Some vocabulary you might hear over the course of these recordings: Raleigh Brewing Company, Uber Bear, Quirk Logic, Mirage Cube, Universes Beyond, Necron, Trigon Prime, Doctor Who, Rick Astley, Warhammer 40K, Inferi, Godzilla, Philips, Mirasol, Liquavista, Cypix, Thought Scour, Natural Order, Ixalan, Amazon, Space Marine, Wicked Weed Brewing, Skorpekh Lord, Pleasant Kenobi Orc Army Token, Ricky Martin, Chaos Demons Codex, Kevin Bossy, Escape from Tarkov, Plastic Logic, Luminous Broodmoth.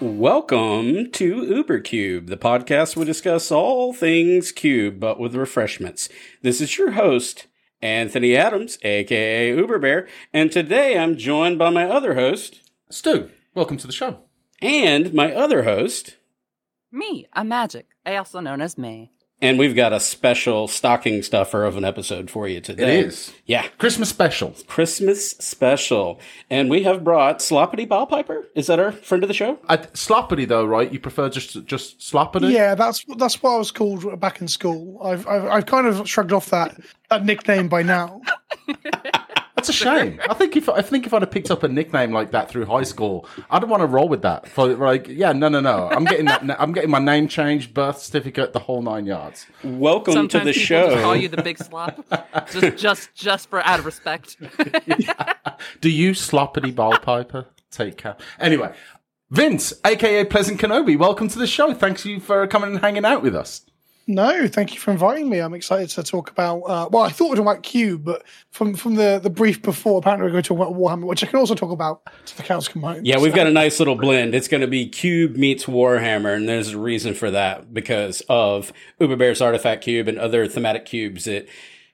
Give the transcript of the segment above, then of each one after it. Welcome to UberCube, the podcast we discuss all things cube, but with refreshments. This is your host, Anthony Adams, aka UberBear, and today I'm joined by my other host, Stu. Welcome to the show. And my other host, me, I'm Myagic, also known as May. And we've got a special stocking stuffer of an episode for you today. It is, yeah, Christmas special. And we have brought Sloppity Bilepiper. Is that our friend of the show? Sloppity, though, right? You prefer just Sloppity? Yeah, that's what I was called back in school. I've kind of shrugged off that nickname by now. That's a shame. I think if I'd have picked up a nickname like that through high school, I'd want to roll with that. For like, yeah, no. I'm getting my name changed, birth certificate, the whole nine yards. Welcome Sometimes to the show. Just call you the big slop, just for out of respect. Yeah. Do you Sloppity Bilepiper? Take care. Anyway, Vince, aka Pleasant Kenobi, welcome to the show. Thanks you for coming and hanging out with us. No, thank you for inviting me. I'm excited to talk about... well, I thought we were talking about Cube, but from the brief before, apparently we're going to talk about Warhammer, which I can also talk about to the cows come home. Yeah, we've got a nice little blend. It's going to be Cube meets Warhammer, and there's a reason for that, because of UberBear's Artifact Cube and other thematic cubes that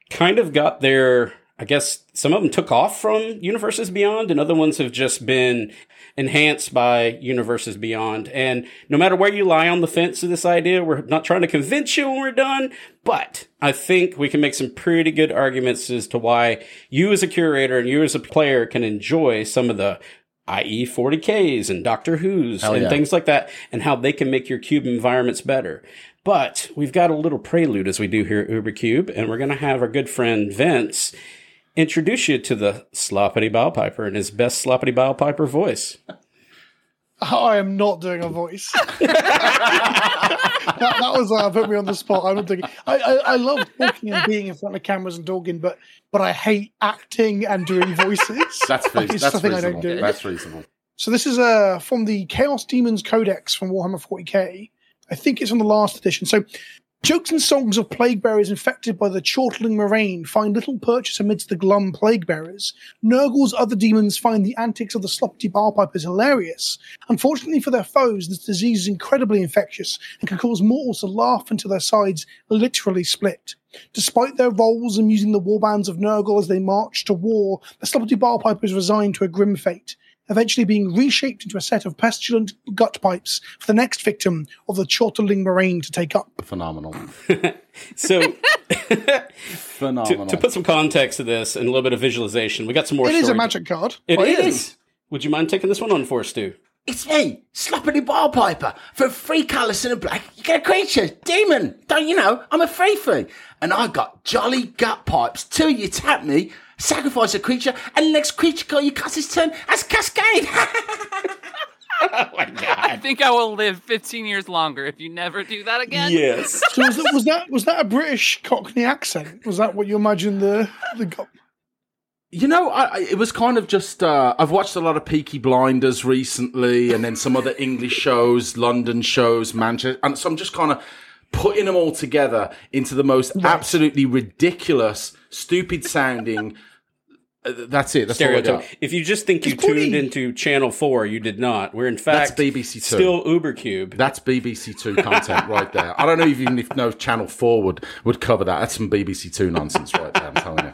kind of got their... I guess some of them took off from Universes Beyond, and other ones have just been enhanced by Universes Beyond. And no matter where you lie on the fence of this idea, we're not trying to convince you when we're done, but I think we can make some pretty good arguments as to why you as a curator and you as a player can enjoy some of the i.e. 40Ks and Doctor Who's and things like that, and how they can make your cube environments better. But we've got a little prelude as we do here at UberCube, and we're going to have our good friend Vince introduce you to the Sloppity Bilepiper in his best Sloppity Bilepiper voice. I am not doing a voice. that was put me on the spot. I love talking and being in front of cameras and talking, but I hate acting and doing voices. That's something I don't do. That's reasonable. So this is from the Chaos Demons Codex from Warhammer 40K. I think it's on the last edition. So... Jokes and songs of plaguebearers infected by the chortling moraine find little purchase amidst the glum plaguebearers. Nurgle's other demons find the antics of the Sloppity Bilepipers hilarious. Unfortunately for their foes, this disease is incredibly infectious and can cause mortals to laugh until their sides literally split. Despite their roles in using the warbands of Nurgle as they march to war, the Sloppity Bilepiper is resigned to a grim fate, eventually being reshaped into a set of pestilent gut pipes for the next victim of the chortling moraine to take up. Phenomenal. Phenomenal. To put some context to this and a little bit of visualization, we got some more It is a magic card. It is. Would you mind taking this one on for us, Stu? It's me, Sloppity Bilepiper. For free colours and a black, you get a creature, demon. Don't you know, I'm a free. And I got jolly gut pipes till you tap me, sacrifice a creature, and the next creature card you cut his turn as Cascade. Oh my God. I think I will live 15 years longer if you never do that again. Yes. So was that a British Cockney accent? Was that what you imagined the gut? You know, it was kind of just, I've watched a lot of Peaky Blinders recently, and then some other English shows, London shows, Manchester, and so I'm just kind of putting them all together into the most absolutely ridiculous, stupid sounding, that's it, that's stereotype. If you just think you tuned into Channel 4, you did not. We're in fact, that's BBC still UberCube. That's BBC 2 content right there. I don't know if Channel 4 would cover that. That's some BBC 2 nonsense right there, I'm telling you.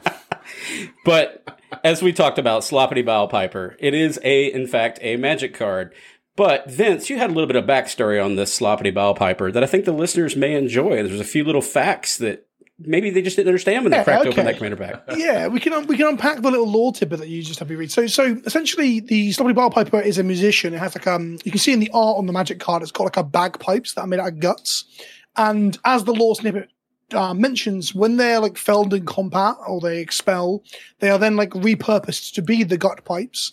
But as we talked about, Sloppity Bilepiper, it is in fact a magic card. But Vince, you had a little bit of backstory on this Sloppity Bilepiper that I think the listeners may enjoy. There's a few little facts that maybe they just didn't understand when they cracked open that commander pack. Yeah, we can unpack the little lore tidbit that you just had me read. So essentially, the Sloppity Bilepiper is a musician. It has like you can see in the art on the magic card, it's got like a bagpipes that are made out of guts, and as the lore snippet mentions, when they're like felled in combat or they expel, they are then like repurposed to be the gut pipes.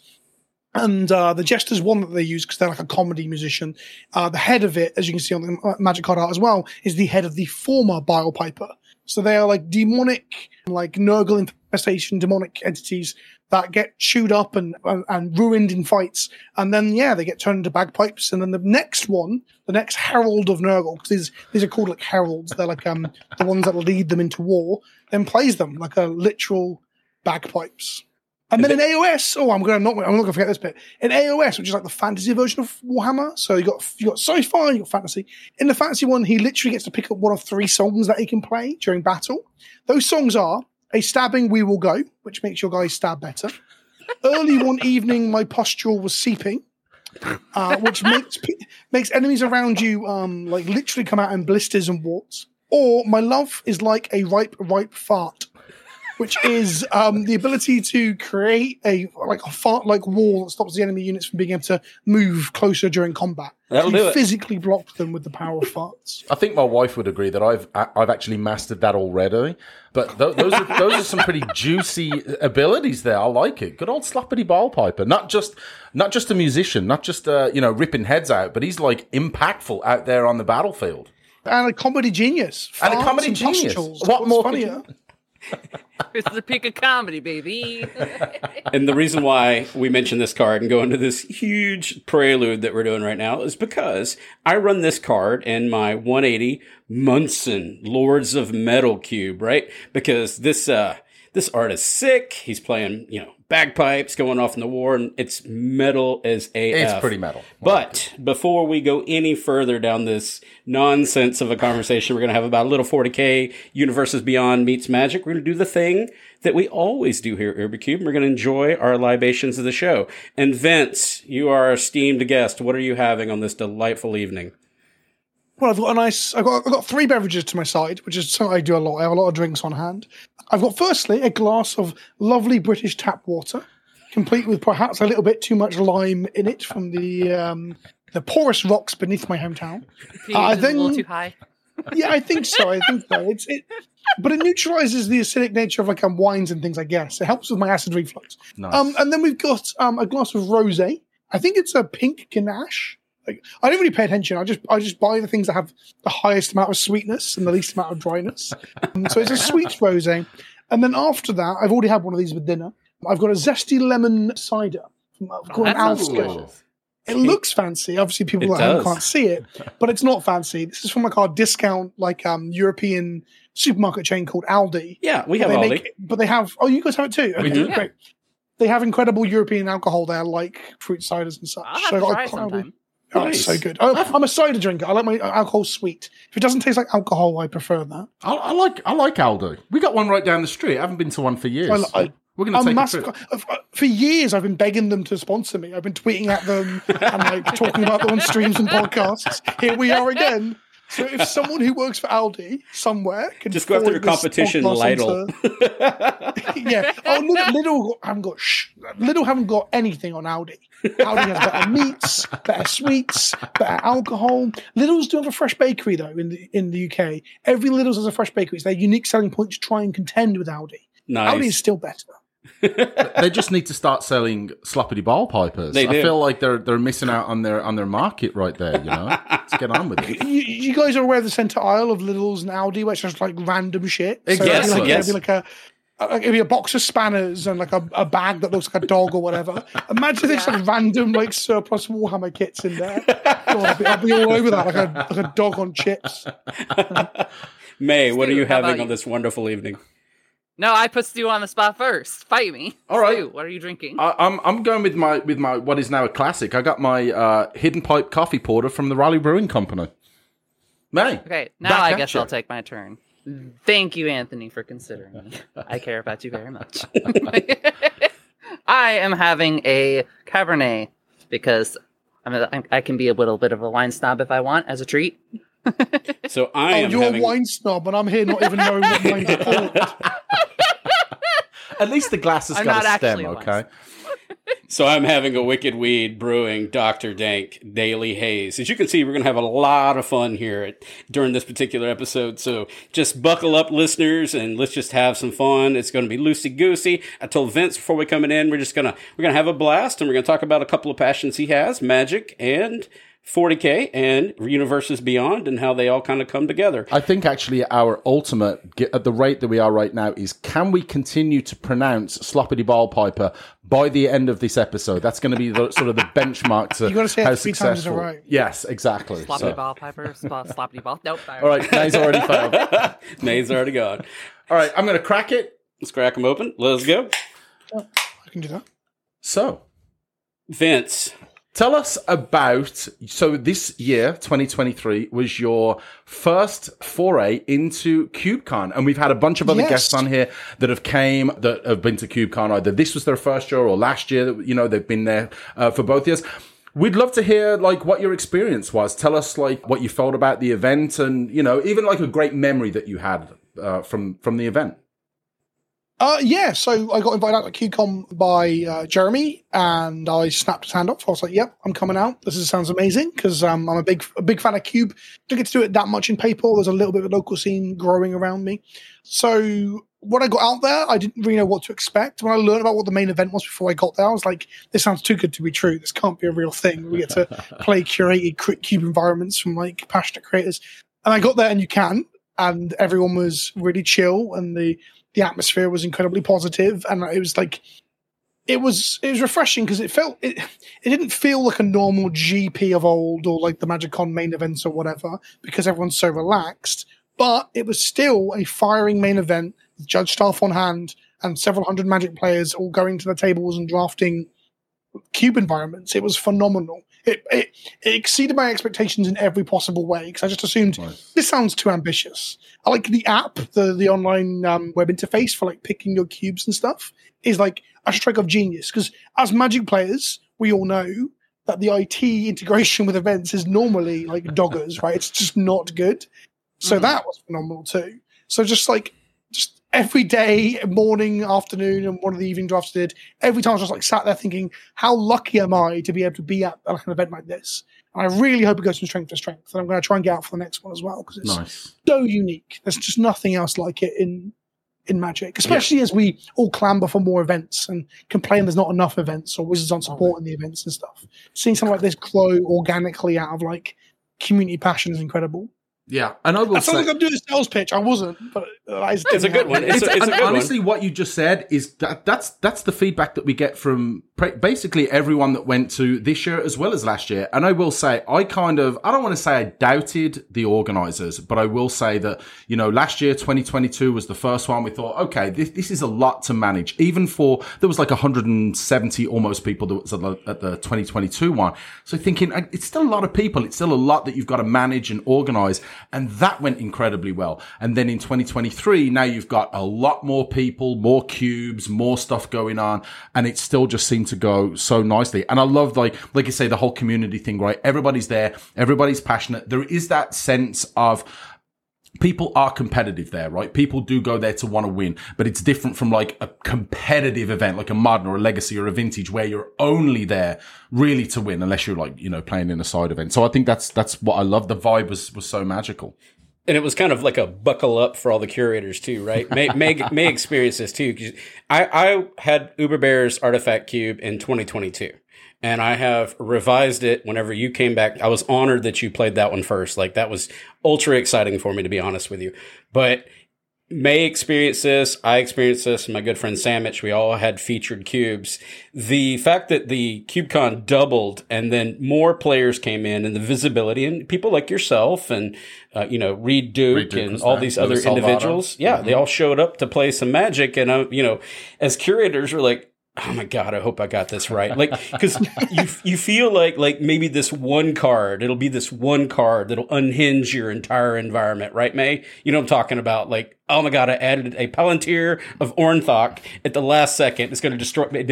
And the jester's one that they use because they're like a comedy musician. The head of it, as you can see on the magic card art as well, is the head of the former Bilepiper. So they are like demonic, like Nurgle infestation, demonic entities that get chewed up and ruined in fights. And then, yeah, they get turned into bagpipes. And then the next one, the next herald of Nurgle, because these are called like heralds. They're like the ones that lead them into war, then plays them like a literal bagpipes. And then in AOS, I'm not going to forget this bit. In AOS, which is like the fantasy version of Warhammer, so you got sci-fi, you got fantasy. In the fantasy one, he literally gets to pick up one of three songs that he can play during battle. Those songs are A Stabbing We Will Go, which makes your guys stab better. Early one evening, my posture was seeping, which makes enemies around you like literally come out in blisters and warts. Or my love is like a ripe fart, which is the ability to create a fart-like wall that stops the enemy units from being able to move closer during combat. That'll do it. Physically block them with the power of farts. I think my wife would agree that I've actually mastered that already. But those are some pretty juicy abilities there. I like it. Good old Sloppity Bilepiper. Not just a musician, not just ripping heads out, but he's like impactful out there on the battlefield. And a comedy genius. What more funnier? This is the peak of comedy, baby. And the reason why we mention this card and go into this huge prelude that we're doing right now is because I run this card in my 180 Munson Lords of Metal cube, right? Because this art is sick. He's playing, bagpipes going off in the war, and it's metal as AF. It's pretty metal. But before we go any further down this nonsense of a conversation we're going to have about a little 40K, Universes Beyond meets Magic, we're going to do the thing that we always do here at UberCube, and we're going to enjoy our libations of the show. And Vince, you are our esteemed guest. What are you having on this delightful evening? Well, I've got three beverages to my side, which is something I do a lot. I have a lot of drinks on hand. I've got, firstly, a glass of lovely British tap water, complete with perhaps a little bit too much lime in it from the porous rocks beneath my hometown. A little too high. Yeah, I think so. But it neutralizes the acidic nature of wines and things, I guess. It helps with my acid reflux. Nice. And then we've got a glass of rosé. I think it's a pink ganache. I don't really pay attention. I just buy the things that have the highest amount of sweetness and the least amount of dryness. So it's a sweet rosé. And then after that, I've already had one of these with dinner. I've got a zesty lemon cider. I've got an Aldi. It looks fancy. Obviously, people at home can't see it, but it's not fancy. This is from a discount European supermarket chain called Aldi. Yeah, we have Aldi. But they have... Oh, you guys have it too? Okay, we do. Great. Yeah. They have incredible European alcohol there, like fruit ciders and such. I'll have to try sometime. Oh, nice. It's so good. I'm a cider drinker. I like my alcohol sweet. If it doesn't taste like alcohol, I prefer that. I like Aldi. We got one right down the street. I haven't been to one for years. We're going to take a trip. For years, I've been begging them to sponsor me. I've been tweeting at them and talking about them on streams and podcasts. Here we are again. So if someone who works for Aldi somewhere can just go after your competition, Lidl. Yeah. Oh, Lidl haven't got anything on Aldi. Aldi has better meats, better sweets, better alcohol. Lidl's do have a fresh bakery though in the UK. Every Lidl's has a fresh bakery. It's their unique selling point to try and contend with Aldi. Nice. Aldi is still better. They just need to start selling Sloppity Bilepipers. I feel like they're missing out on their market right there. Let's get on with it. You guys are aware of the centre aisle of Lidl's and Aldi, where it's just random shit. Yes, so yes. It'd be a box of spanners and a bag that looks like a dog or whatever. Imagine there's random surplus Warhammer kits in there. God, I'll be all over that like a dog on chips. May, what are you having on this wonderful evening? No, I put Stu on the spot first. Fight me. All right. Stu, what are you drinking? I'm going with my what is now a classic. I got my Hidden Pipe Coffee Porter from the Raleigh Brewing Company. May. Okay, now I guess I'll take my turn. Thank you, Anthony, for considering me. I care about you very much. I am having a Cabernet because I can be a little bit of a wine snob if I want as a treat. So you're a wine snob, and I'm here not even knowing what wine's called. At least the glass has got a stem, okay? So I'm having a Wicked Weed Brewing Dr. Dank Daily Haze. As you can see, we're going to have a lot of fun here during this particular episode. So just buckle up, listeners, and let's just have some fun. It's going to be loosey-goosey. I told Vince before we come in, we're going to have a blast, and we're going to talk about a couple of passions he has, Magic and 40K and Universes Beyond, and how they all kind of come together. I think actually our ultimate, at the rate that we are right now, is can we continue to pronounce Sloppity Bilepiper by the end of this episode? That's going to be sort of the benchmark to how successful. Right. Yes, exactly. Sloppity Bilepiper, Sloppity Ball. Nope. Sorry. All right, May's already failed. May's already gone. All right, I'm going to crack it. Let's crack them open. Let's go. can do that. So, Vince, tell us about, so this year, 2023, was your first foray into CubeCon. And we've had a bunch of other guests on here that have came, that have been to CubeCon. Either this was their first year or last year, you know, they've been there for both years. We'd love to hear, like, what your experience was. Tell us, like, what you felt about the event and, you know, even, like, a great memory that you had from the event. So I got invited out to CubeCon by Jeremy, and I snapped his hand off. I was like, "Yep, I'm coming out. This sounds amazing," because I'm a big fan of Cube. Don't get to do it that much in paper. There's a little bit of a local scene growing around me. So when I got out there, I didn't really know what to expect. When I learned about what the main event was before I got there, I was like, "This sounds too good to be true. This can't be a real thing. We get to play curated Cube environments from like passionate creators." And I got there, and you can, and everyone was really chill, and the atmosphere was incredibly positive, and it was like it was refreshing because it felt it didn't feel like a normal GP of old or like the MagicCon main events or whatever, because everyone's so relaxed. But it was still a firing main event, judge staff on hand, and several hundred Magic players all going to the tables and drafting Cube environments. It was phenomenal. It exceeded my expectations in every possible way, because I just assumed this sounds too ambitious. I like the app, the online web interface for like picking your cubes and stuff is like a stroke of genius, because as Magic players, we all know that the IT integration with events is normally like doggers, right? It's just not good. So that was phenomenal too. So just every day, morning, afternoon, and one of the evening drafts did. Every time I was just like sat there thinking, how lucky am I to be able to be at an event like this? And I really hope it goes from strength to strength. And I'm going to try and get out for the next one as well, because it's so unique. There's just nothing else like it in Magic, especially as we all clamber for more events and complain there's not enough events or Wizards aren't supporting the events and stuff. Seeing something like this grow organically out of like community passion is incredible. Yeah, and I will say, I feel like I'm doing a sales pitch. I wasn't, but it's a good one. Honestly, what you just said is that's the feedback that we get from basically everyone that went to this year as well as last year. And I will say, I don't want to say I doubted the organizers, but I will say that, you know, last year, 2022 was the first one. We thought, okay, this is a lot to manage. Even for, there was like 170 almost people that was at the 2022 one. So thinking, it's still a lot of people. It's still a lot that you've got to manage and organize. And that went incredibly well. And then in 2023, now you've got a lot more people, more cubes, more stuff going on, and it still just seemed to go so nicely. And I loved, like you say, the whole community thing, right? Everybody's there, everybody's passionate. There is that sense of people are competitive there, right? People do go there to want to win, but it's different from like a competitive event, like a Modern or a Legacy or a Vintage, where you're only there really to win, unless you're like, you know, playing in a side event. So I think that's what I love. The vibe was so magical. And it was kind of like a buckle up for all the curators too, right? May experience this too. Cause I had Uber Bear's Artifact Cube in 2022. And I have revised it whenever you came back. I was honored that you played that one first. Like, that was ultra exciting for me, to be honest with you. But May experienced this. I experienced this. And my good friend Samich, we all had featured cubes. The fact that the CubeCon doubled and then more players came in, and the visibility, and people like yourself and, you know, Reed Duke and all these other individuals. Yeah, they all showed up to play some Magic. And, you know, as curators, we're like, oh my God, I hope I got this right. Like, cause you feel like maybe this one card, it'll be this one card that'll unhinge your entire environment, right, May? You know what I'm talking about? Like, oh my God, I added a Palantir of Ornthok at the last second. It's going to destroy me. It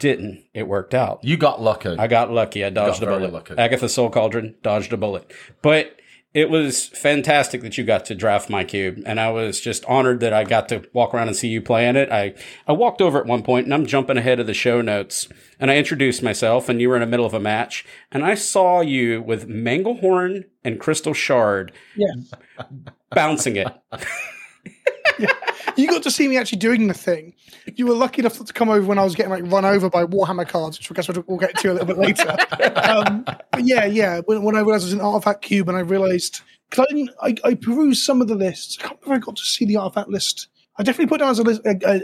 didn't. It worked out. You got lucky. I got lucky. I dodged a bullet. Lucky. Agatha's Soul Cauldron dodged a bullet. But it was fantastic that you got to draft my cube, and I was just honored that I got to walk around and see you playing it. I walked over at one point, and I'm jumping ahead of the show notes, and I introduced myself, and you were in the middle of a match, and I saw you with Manglehorn and Crystal Shard bouncing it. You got to see me actually doing the thing. You were lucky enough to come over when I was getting like run over by Warhammer cards, which I guess we'll get to a little bit later. But yeah. When I realized it was an Artifact Cube, and I realized, because I perused some of the lists. I can't remember if I got to see the Artifact list. I definitely put down as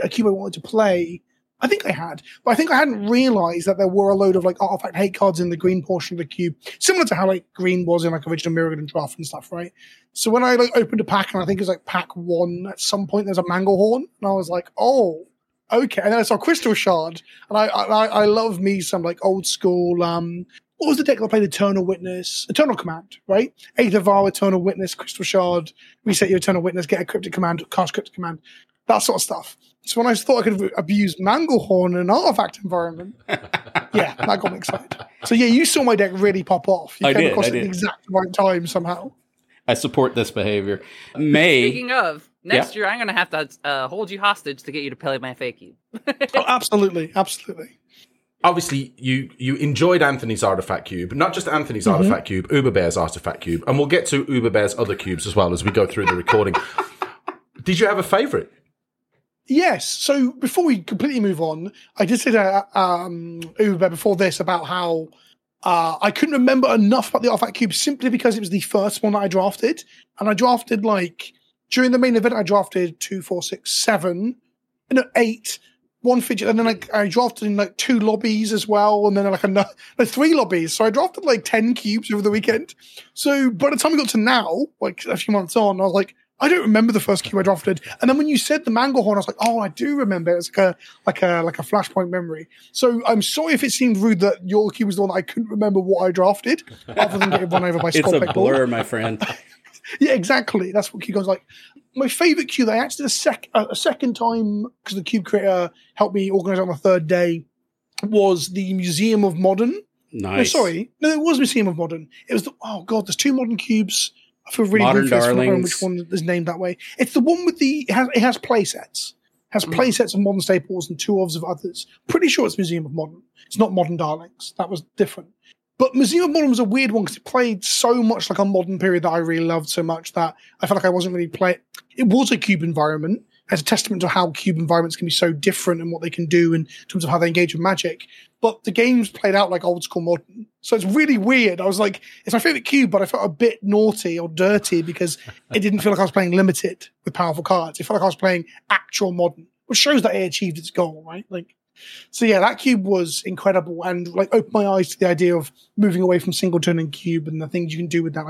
a cube I wanted to play. I think I had, but I think I hadn't realized that there were a load of like Artifact hate cards in the green portion of the cube, similar to how like green was in like original Mirror and Draft and stuff, right? So when I like opened a pack, and I think it was like pack 1 at some point, there's a Manglehorn, and I was like, oh, okay. And then I saw Crystal Shard, and I love me some like old school. What was the deck that played? Eternal Command, right? Eighth of Our, Eternal Witness, Crystal Shard, reset your Eternal Witness, get a Cryptic Command, cast Cryptic Command, that sort of stuff. So when I thought I could abuse Manglehorn in an artifact environment, yeah, that got me excited. So yeah, you saw my deck really pop off. I came across it at the exact right time somehow. I support this behavior. Speaking of, next year I'm going to have to hold you hostage to get you to play my fake you. Oh, absolutely, absolutely. Obviously, you enjoyed Anthony's Artifact Cube, but not just Anthony's Artifact Cube, Uberbear's Artifact Cube, and we'll get to Uberbear's other cubes as well as we go through the recording. Did you have a favourite? Yes. So before we completely move on, I did say to Uberbear before this about how I couldn't remember enough about the Artifact Cube simply because it was the first one that I drafted, and I drafted during the main event, I drafted 8. One fidget, and then I drafted in 2 lobbies as well, and then 3 lobbies. So I drafted 10 cubes over the weekend. So by the time we got to now, a few months on, I was like, I don't remember the first cube I drafted. And then when you said the Manglehorn, I was like, oh, I do remember. It's like a flashpoint memory. So I'm sorry if it seemed rude that your cube was the one that I couldn't remember what I drafted, other than getting run over by Skorpekh Lord. It's a blur, my friend. Yeah, exactly. That's what CubeCon's like. My favorite cube that I actually did a second time, because the cube creator helped me organize it on the third day, was the Museum of Modern. Nice. No, it was Museum of Modern. It was there's 2 modern cubes. I feel really good for which one is named that way. It's the one with it has play sets. It has play sets of modern staples and 2 ofs of others. Pretty sure it's Museum of Modern. It's not Modern Darlings. That was different. But Museum of Modern was a weird one because it played so much like a modern period that I really loved so much that I felt like I wasn't really playing. It was a cube environment, as a testament to how cube environments can be so different and what they can do in terms of how they engage with Magic. But the games played out like old school modern. So it's really weird. I was like, it's my favorite cube, but I felt a bit naughty or dirty because it didn't feel like I was playing limited with powerful cards. It felt like I was playing actual modern, which shows that it achieved its goal, right? So yeah, that cube was incredible and opened my eyes to the idea of moving away from single turning cube and the things you can do with that,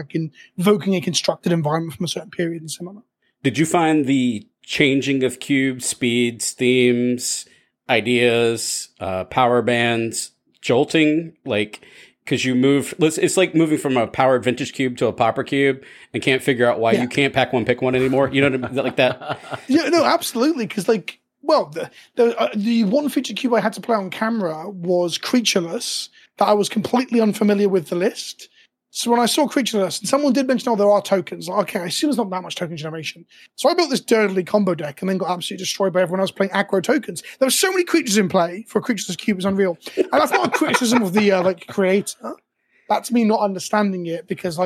invoking a constructed environment from a certain period and similar. Did you find the changing of cube speeds, themes, ideas, power bands jolting? Because you move, it's like moving from a powered vintage cube to a pauper cube and can't figure out why you can't pack one, pick one anymore. You know what I mean? Like that. Yeah, no, absolutely. Because well, the one feature cube I had to play on camera was Creatureless, that I was completely unfamiliar with the list. So when I saw Creatureless, and someone did mention, there are tokens. Okay, I assume there's not that much token generation. So I built this dirtily combo deck and then got absolutely destroyed by everyone else playing aggro tokens. There were so many creatures in play for a Creatureless cube, it's unreal. And that's not a criticism of the creator. That's me not understanding it because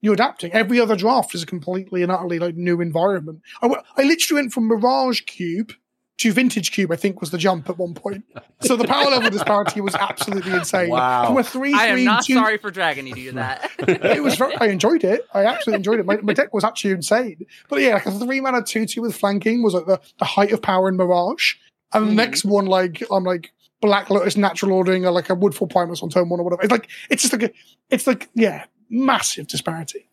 you're adapting. Every other draft is a completely and utterly new environment. I literally went from Mirage Cube to Vintage Cube, I think, was the jump at one point. So the power level disparity was absolutely insane. Wow. From a 3-3, I am not sorry for dragging you to do that. I enjoyed it. I absolutely enjoyed it. My deck was actually insane. But yeah, a 3-mana 2/2 with flanking was the height of power in Mirage. And the next one, I'm Black Lotus Natural Ordering or a Woodfall Primus on turn 1 or whatever. It's massive disparity.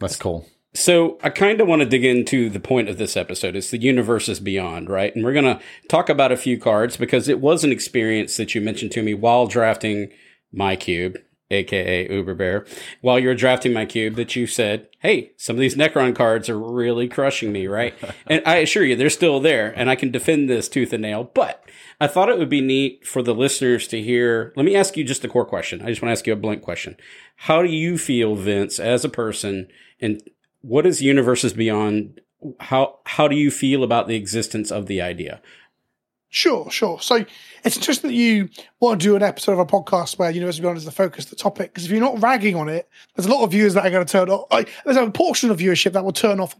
That's cool. So I kind of want to dig into the point of this episode. It's the Universes Beyond, right? And we're going to talk about a few cards because it was an experience that you mentioned to me while drafting my cube, a.k.a. Uberbear, while you were drafting my cube that you said, hey, some of these Necron cards are really crushing me, right? And I assure you, they're still there, and I can defend this tooth and nail. But I thought it would be neat for the listeners to hear. Let me ask you just a core question. I just want to ask you a blank question. How do you feel, Vince, as a person, and what is Universes Beyond? How do you feel about the existence of the idea? Sure. So it's interesting that you want to do an episode of a podcast where Universes Beyond is the focus, the topic, because if you're not ragging on it, there's a lot of viewers that are going to turn off. There's a portion of viewership that will turn off or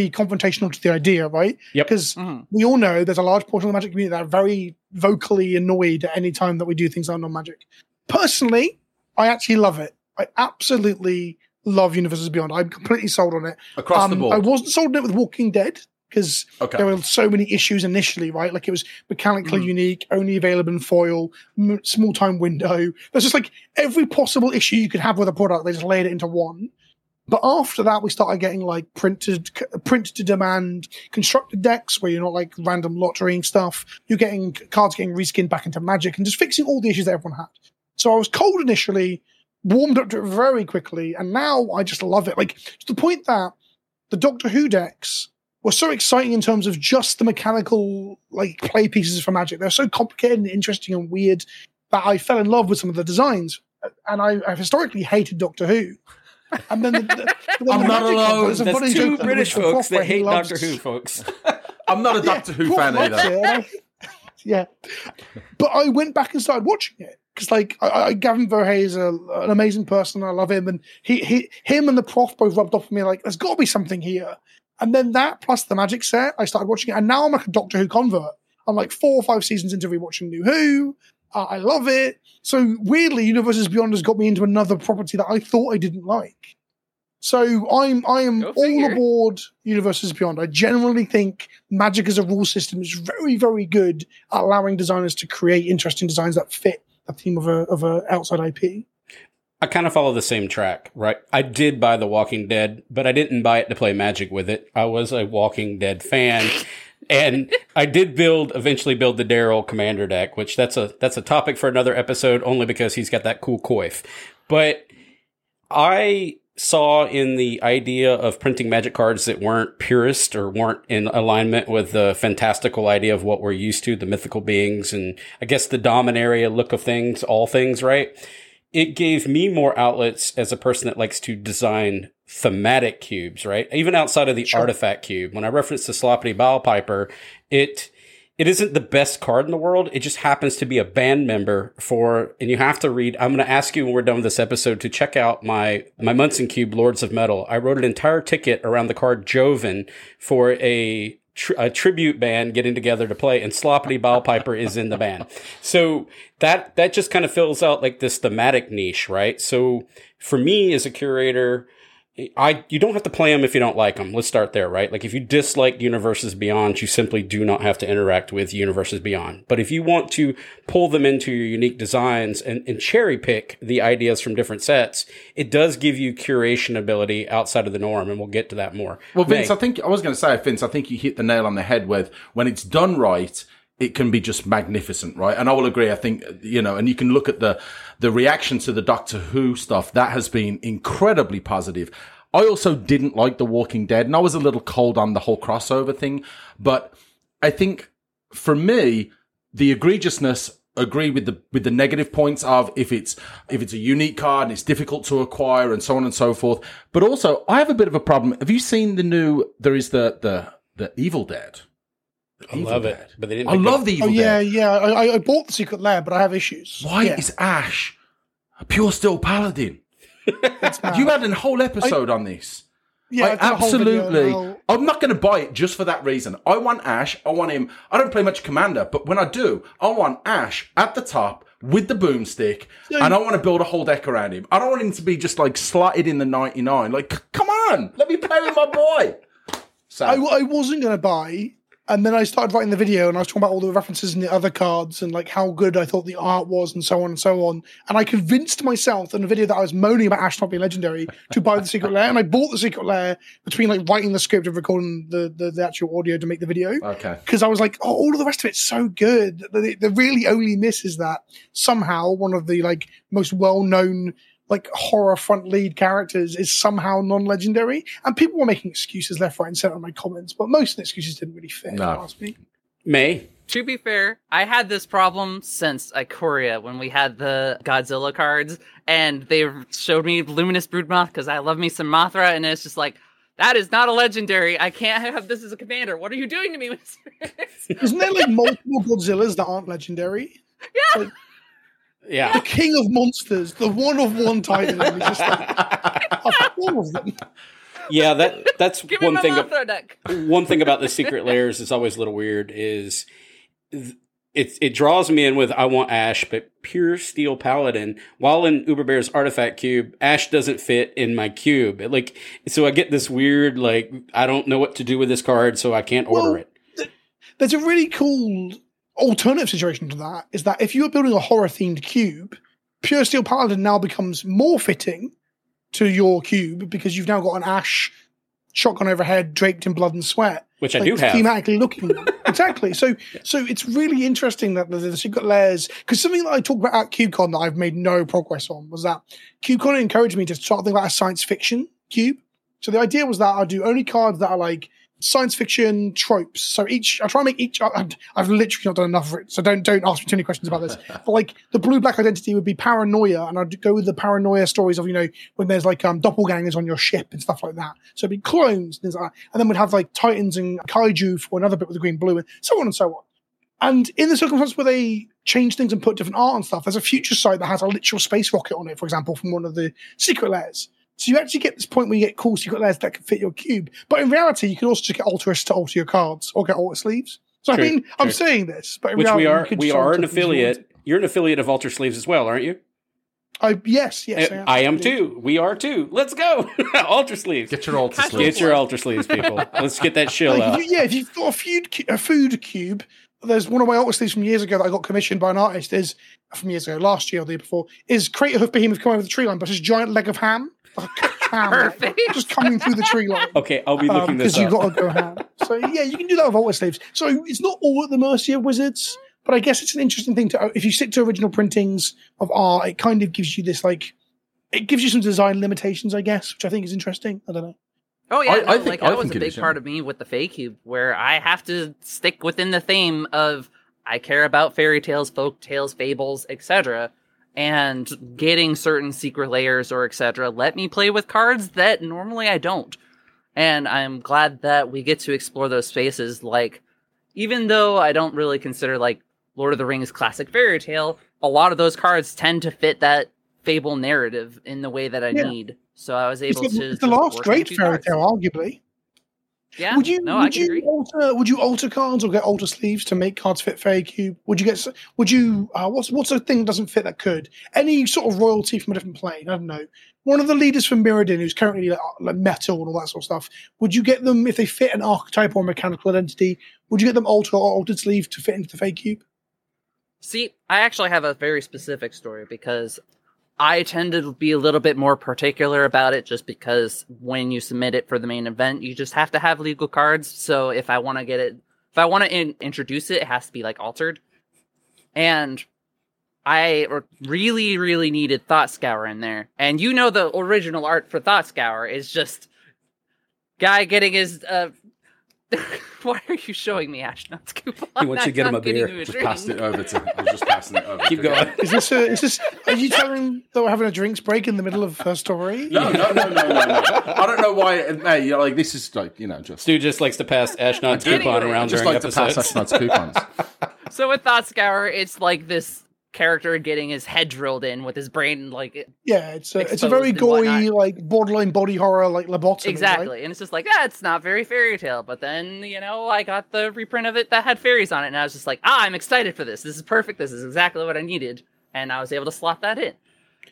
be confrontational to the idea, right? Yep. Because we all know there's a large portion of the Magic community that are very vocally annoyed at any time that we do things that are non-Magic. Personally, I actually love it. I absolutely love Universes Beyond. I'm completely sold on it. Across the board. I wasn't sold on it with Walking Dead because there were so many issues initially, right? It was mechanically unique, only available in foil, small time window. There's just every possible issue you could have with a product, they just laid it into one. But after that, we started getting printed print to demand constructed decks where you're not like random lotterying stuff. You're getting cards getting reskinned back into Magic and just fixing all the issues that everyone had. So I was cold initially, warmed up to it very quickly, and now I just love it. Like, to the point that the Doctor Who decks were so exciting in terms of just the mechanical like play pieces for Magic. They're so complicated and interesting and weird that I fell in love with some of the designs. And I've historically hated Doctor Who. And then the I'm not alone. There's two British folks that hate Doctor Who, folks. I'm not a Doctor Who fan either. Yeah. But I went back and started watching it. Because, like, Gavin Verhey is an amazing person. I love him. And him and the Prof both rubbed off on me. Like, there's got to be something here. And then that, plus the Magic set, I started watching it. And now I'm like a Doctor Who convert. I'm like 4 or 5 seasons into rewatching New Who. I love it. So weirdly, Universes Beyond has got me into another property that I thought I didn't like. So I am all aboard Universes Beyond. I generally think Magic as a rule system is very, very good at allowing designers to create interesting designs that fit the theme of an outside IP. I kind of follow the same track, right? I did buy The Walking Dead, but I didn't buy it to play Magic with it. I was a Walking Dead fan. And I did eventually build the Daryl Commander deck, which that's a topic for another episode only because he's got that cool coif. But I saw in the idea of printing Magic cards that weren't purist or weren't in alignment with the fantastical idea of what we're used to, the mythical beings and I guess the Dominaria look of things, all things, right? It gave me more outlets as a person that likes to design thematic cubes, right? Even outside of the artifact cube. When I reference the Sloppity Bilepiper, it isn't the best card in the world. It just happens to be a band member and you have to read, I'm going to ask you when we're done with this episode to check out my Munson cube, Lords of Metal. I wrote an entire ticket around the card Jovan for a tribute band getting together to play, and Sloppity Bilepiper is in the band. So that just kind of fills out like this thematic niche, right? So for me as a curator, you don't have to play them if you don't like them. Let's start there, right? Like if you dislike Universes Beyond, you simply do not have to interact with Universes Beyond. But if you want to pull them into your unique designs and cherry pick the ideas from different sets, it does give you curation ability outside of the norm, and we'll get to that more. Well, Vince, I think you hit the nail on the head with when it's done right, it can be just magnificent, right? And I will agree. I think, and you can look at the reaction to the Doctor Who stuff. That has been incredibly positive. I also didn't like The Walking Dead, and I was a little cold on the whole crossover thing. But I think, for me, the egregiousness agree with the negative points of if it's a unique card and it's difficult to acquire and so on and so forth. But also, I have a bit of a problem. Have you seen the new? There is the Evil Dead. I love it, but they didn't. I love the Evil Dead. Yeah. I bought the Secret Lair, but I have issues. Why is Ash a pure steel paladin? You had a whole episode on this. Yeah, absolutely. I'm not going to buy it just for that reason. I want Ash. I want him. I don't play much Commander, but when I do, I want Ash at the top with the boomstick, and I want to build a whole deck around him. I don't want him to be just like slotted in the 99. Like, come on, let me play with my boy. So I wasn't going to buy. And then I started writing the video and I was talking about all the references in the other cards and like how good I thought the art was and so on and so on. And I convinced myself in the video that I was moaning about Ash not being legendary to buy the Secret Lair. And I bought the Secret Lair between like writing the script and recording the actual audio to make the video. Okay. Because I was like, all of the rest of it's so good. The really only miss is that somehow one of the like most well-known like horror front lead characters is somehow non-legendary, and people were making excuses left, right, and center in my comments, but most of the excuses didn't really fit. No. May. To be fair, I had this problem since Ikoria when we had the Godzilla cards, and they showed me Luminous Broodmoth because I love me some Mothra, and it's just like, that is not a legendary. I can't have this as a commander. What are you doing to me with this? Isn't there like multiple Godzillas that aren't legendary? Yeah. Yeah, the king of monsters, the one-of-one titan. Just like, all of them. Yeah, that's one thing. One thing about the Secret Lairs is always a little weird. Is it draws me in with I want Ash, but pure steel paladin. While in Uberbear's artifact cube, Ash doesn't fit in my cube. So I get this weird I don't know what to do with this card, so I can't order it. That's a really cool alternative situation to that is that if you were building a horror-themed cube, pure steel paladin now becomes more fitting to your cube because you've now got an Ash shotgun overhead, draped in blood and sweat. Which I do have. Thematically looking. Exactly. So so it's really interesting that the secret layers, because something that I talked about at CubeCon that I've made no progress on was that CubeCon encouraged me to start thinking about a science fiction cube. So the idea was that I'll do only cards that are like science fiction tropes. So each, I try and make each, I've literally not done enough of it, so don't ask me too many questions about this. But like the blue-black identity would be paranoia, and I'd go with the paranoia stories of, you know, when there's like doppelgangers on your ship and stuff like that. So it'd be clones and things like that. And then we'd have like Titans and Kaiju for another bit with the green-blue and so on and so on. And in the circumstance where they change things and put different art and stuff, there's a future site that has a literal space rocket on it, for example, from one of the secret layers. So you actually get this point where you get cool secret layers that can fit your cube. But in reality, you can also just get altarists to alter your cards or get alter sleeves. So true, I mean, true. I'm saying this, but in reality, we are an affiliate. You're an affiliate of Alter Sleeves as well, aren't you? Yes, I am too. We are too. Let's go. Alter Sleeves. Get your Alter Sleeves. Get your Alter Sleeves, people. Let's get that shill out. Yeah, if you've got a food cube, there's one of my Alter Sleeves from years ago that I got commissioned by an artist last year or the year before, is Creator Hoof Behemoth coming over the tree line, but his giant leg of ham. Perfect. Just coming through the tree line. Okay, I'll be looking this up. Because you've got to go ham. So yeah, you can do that with Alter Sleeves. So it's not all at the mercy of Wizards, but I guess it's an interesting thing to, if you stick to original printings of art, it kind of gives you this, like, it gives you some design limitations, I guess, which I think is interesting. I don't know. Oh yeah, I think that was a big part of me with the Feycube, where I have to stick within the theme of I care about fairy tales, folk tales, fables, etc., and getting certain secret layers or etc. let me play with cards that normally I don't. And I'm glad that we get to explore those spaces. Like, even though I don't really consider like Lord of the Rings classic fairy tale, a lot of those cards tend to fit that fable narrative in the way that I need. So I was able to. It's the last great fairy tale, arguably. Yeah. Would you alter cards or get alter sleeves to make cards fit Feycube? What's a thing that doesn't fit that could? Any sort of royalty from a different plane? I don't know. One of the leaders from Mirrodin, who's currently like metal and all that sort of stuff. Would you get them if they fit an archetype or mechanical identity? Would you get them alter or altered sleeve to fit into the Feycube? See, I actually have a very specific story because I tend to be a little bit more particular about it just because when you submit it for the main event, you just have to have legal cards. So if I want to get it, if I want to introduce it, it has to be like altered. And I really, really needed Thought Scour in there. And you know, the original art for Thought Scour is just guy getting his, Why are you showing me Ash Nuts? He wants to get him a beer. I was just passing it over. Keep going. Are you telling that we're having a drinks break in the middle of her story? No. I don't know why. Hey, you're like, this is like, you know, just. Stu just likes to pass Ash Nuts coupon around during episodes. I just like to pass Ash Nuts coupons. So with Thought Scour, it's like this character getting his head drilled in with his brain, like, yeah, it's a very gory, like, borderline body horror, like, lobotomy. Exactly, right? And it's just like, it's not very fairy tale. But then, you know, I got the reprint of it that had fairies on it, and I was just like, I'm excited for this. This is perfect. This is exactly what I needed, and I was able to slot that in.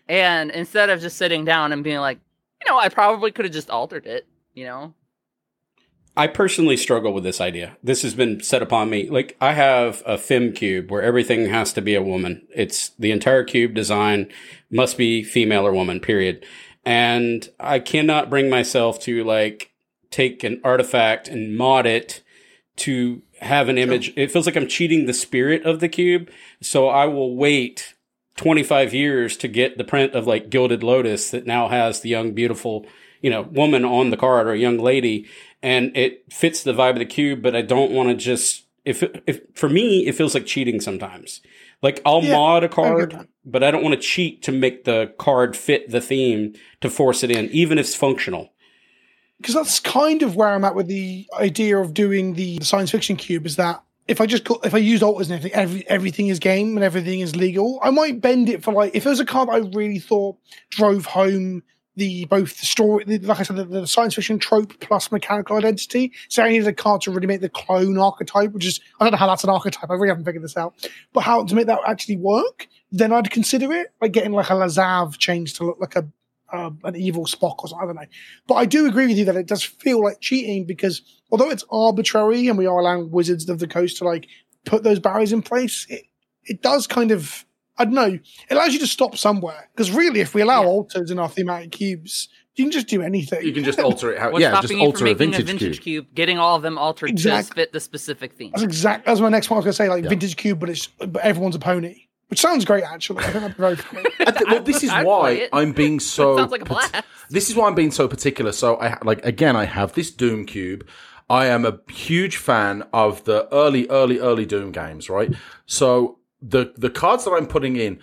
And instead of just sitting down and being like, you know, I probably could have just altered it, you know. I personally struggle with this idea. This has been set upon me. Like, I have a fem cube where everything has to be a woman. It's the entire cube design must be female or woman, period. And I cannot bring myself to, like, take an artifact and mod it to have an image. It feels like I'm cheating the spirit of the cube. So I will wait 25 years to get the print of, like, Gilded Lotus that now has the young, beautiful, you know, woman on the card or a young lady, and it fits the vibe of the cube, but I don't want to just, if for me, it feels like cheating sometimes. Like, I'll mod a card, but I don't want to cheat to make the card fit the theme to force it in, even if it's functional. Because that's kind of where I'm at with the idea of doing the science fiction cube, is that if I used alters and everything is game and everything is legal, I might bend it for, like, if there's a card that I really thought drove home both the story, like I said, the science fiction trope plus mechanical identity. So I needed a card to really make the clone archetype, which is, I don't know how that's an archetype. I really haven't figured this out. But how to make that actually work, then I'd consider it, like getting like a Lazav changed to look like a an evil Spock or something. I don't know. But I do agree with you that it does feel like cheating because although it's arbitrary and we are allowing Wizards of the Coast to like put those barriers in place, it does kind of, I don't know, it allows you to stop somewhere. Because really, if we allow alters in our thematic cubes You can just do anything. You can just alter it. What's stopping you from making a vintage cube? Getting all of them altered to fit the specific theme. That's my next one. I was going to say, vintage cube, but everyone's a pony. Which sounds great, actually. I think that'd be very funny. This is why I'm being so particular. So, I have this Doom cube. I am a huge fan of the early Doom games, right? So the cards that I'm putting in,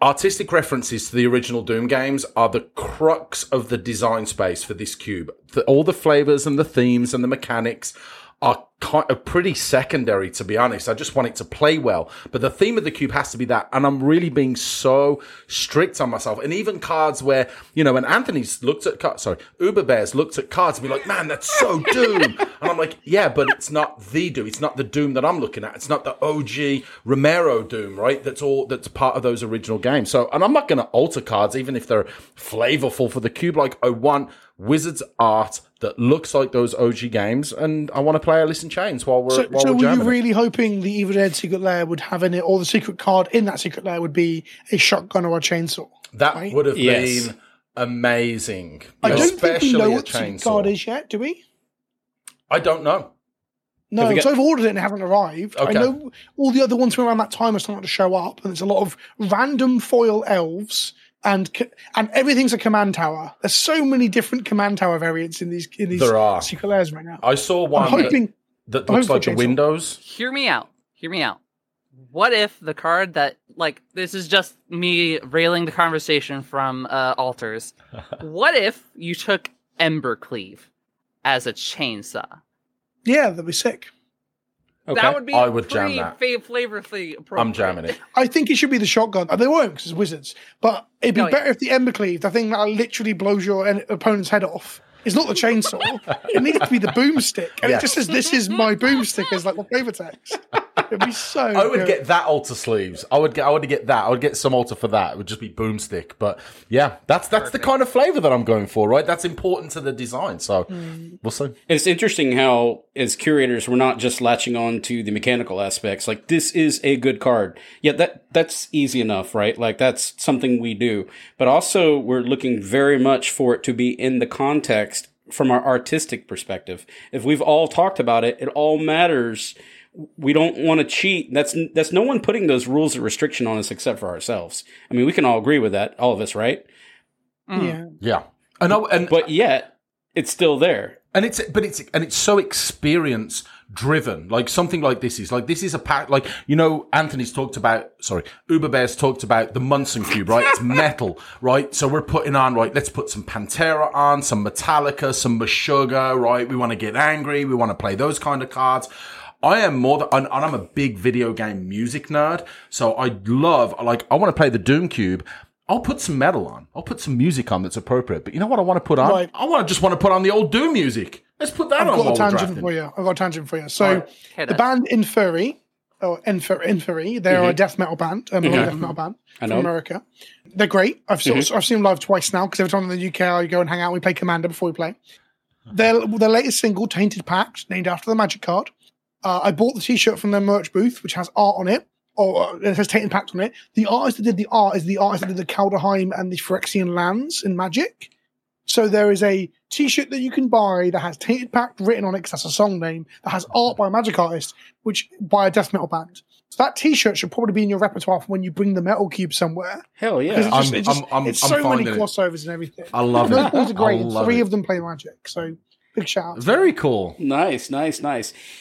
artistic references to the original Doom games are the crux of the design space for this cube. All the flavors and the themes and the mechanics are kind of pretty secondary, to be honest. I just want it to play well. But the theme of the cube has to be that. And I'm really being so strict on myself. And even cards where, when Anthony's looked at cards, Uberbear's looked at cards and be like, man, that's so Doom. And I'm like, yeah, but it's not the Doom. It's not the Doom that I'm looking at. It's not the OG Romero Doom, right? That's part of those original games. So, and I'm not going to alter cards, even if they're flavorful for the cube. I want Wizards art that looks like those OG games, and I want to play Alice in Chains while we're jamming. So were you really hoping the Evil Dead secret lair would have in it, or the secret card in that secret lair would be a shotgun or a chainsaw? That would have been amazing. I don't think we know what the secret card is yet, do we? I don't know. No, because I've ordered it and it haven't arrived. Okay. I know all the other ones from around that time are starting to show up, and there's a lot of random foil elves. And everything's a command tower. There's so many different command tower variants in these secret layers right now. I saw one that looks like the windows. Hear me out. What if the card that this is just me railing the conversation from Alters? What if you took Embercleave as a chainsaw? Yeah, that'd be sick. Okay. That would be flavorfully appropriate. I'm jamming it. I think it should be the shotgun. They won't because it's Wizards. But it'd be better if the Embercleave, the thing that literally blows your opponent's head off, is not the chainsaw. It needs to be the boomstick. And it just says, this is my boomstick as the flavor text. It'd be so I would good. Get that Alter Sleeves. I would get that. I would get some alter for that. It would just be boomstick. But yeah, that's the kind of flavor that I'm going for, right? That's important to the design. So we'll see. It's interesting how, as curators, we're not just latching on to the mechanical aspects. This is a good card. Yeah, that's easy enough, right? That's something we do. But also, we're looking very much for it to be in the context from our artistic perspective. If we've all talked about it, it all matters. We don't want to cheat. That's no one putting those rules of restriction on us except for ourselves. I mean, we can all agree with that, all of us, right? Mm. Yeah. But yet it's still there. And it's so experience driven. Something like this is a pack. Anthony's talked about. Sorry, Uberbear's talked about the Munson cube, right? It's metal, right? So we're putting on, right? Let's put some Pantera on, some Metallica, some Meshuggah, right? We want to get angry. We want to play those kind of cards. I am and I'm a big video game music nerd, so I want to play the Doom Cube. I'll put some metal on. I'll put some music on that's appropriate. But you know what I want to put on? Right. I just want to put on the old Doom music. Let's put that on. I've got a tangent for you. So the band Inferi, they're a death metal band, death metal band from America. They're great. I've seen them live twice now because every time in the UK I go and hang out. We play Commander before we play. Their latest single, Tainted Pact, named after the Magic card. I bought the T-shirt from their merch booth, which has art on it, or it has Tainted Pact on it. The artist that did the art is the artist that did the Kaldheim and the Phyrexian lands in Magic. So there is a T-shirt that you can buy that has Tainted Pact written on it, because that's a song name, that has art by a Magic artist, which by a death metal band. So that T-shirt should probably be in your repertoire for when you bring the metal cube somewhere. Hell yeah! It's so many crossovers and everything. I love it. Those are great. Three of them play Magic, so. Shout. Very cool. Nice.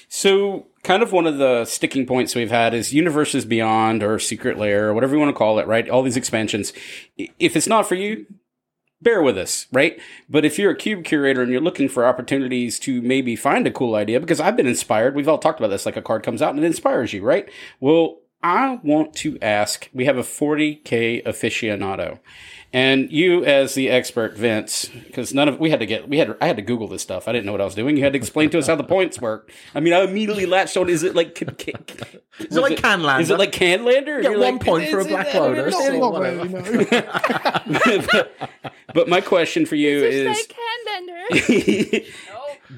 So kind of one of the sticking points we've had is Universes Beyond or Secret Lair or whatever you want to call it, right? All these expansions. If it's not for you, bear with us, right? But if you're a cube curator and you're looking for opportunities to maybe find a cool idea, because I've been inspired. We've all talked about this, a card comes out and it inspires you, right? Well, I want to ask, we have a 40K aficionado. And you, as the expert, Vince, because I had to Google this stuff. I didn't know what I was doing. You had to explain to us how the points work. I mean, I immediately latched on. Is it Canlander? Is it like Canlander? Yeah, one point for a black loader. But my question for you is Canlander.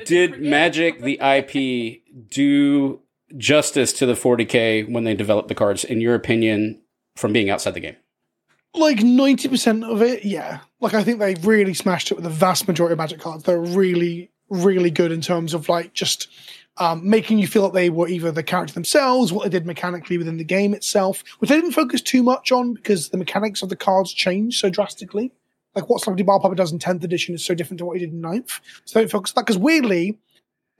Did Magic, the IP, do justice to the 40K when they developed the cards? In your opinion, from being outside the game. Like 90% of it, yeah. Like I think they really smashed it with the vast majority of Magic cards. They're really, really good in terms of like just making you feel that they were either the character themselves, what they did mechanically within the game itself, which they didn't focus too much on because the mechanics of the cards changed so drastically. Like what Sloppity Bilepiper does in 10th edition is so different to what he did in 9th. So don't focus on that because weirdly,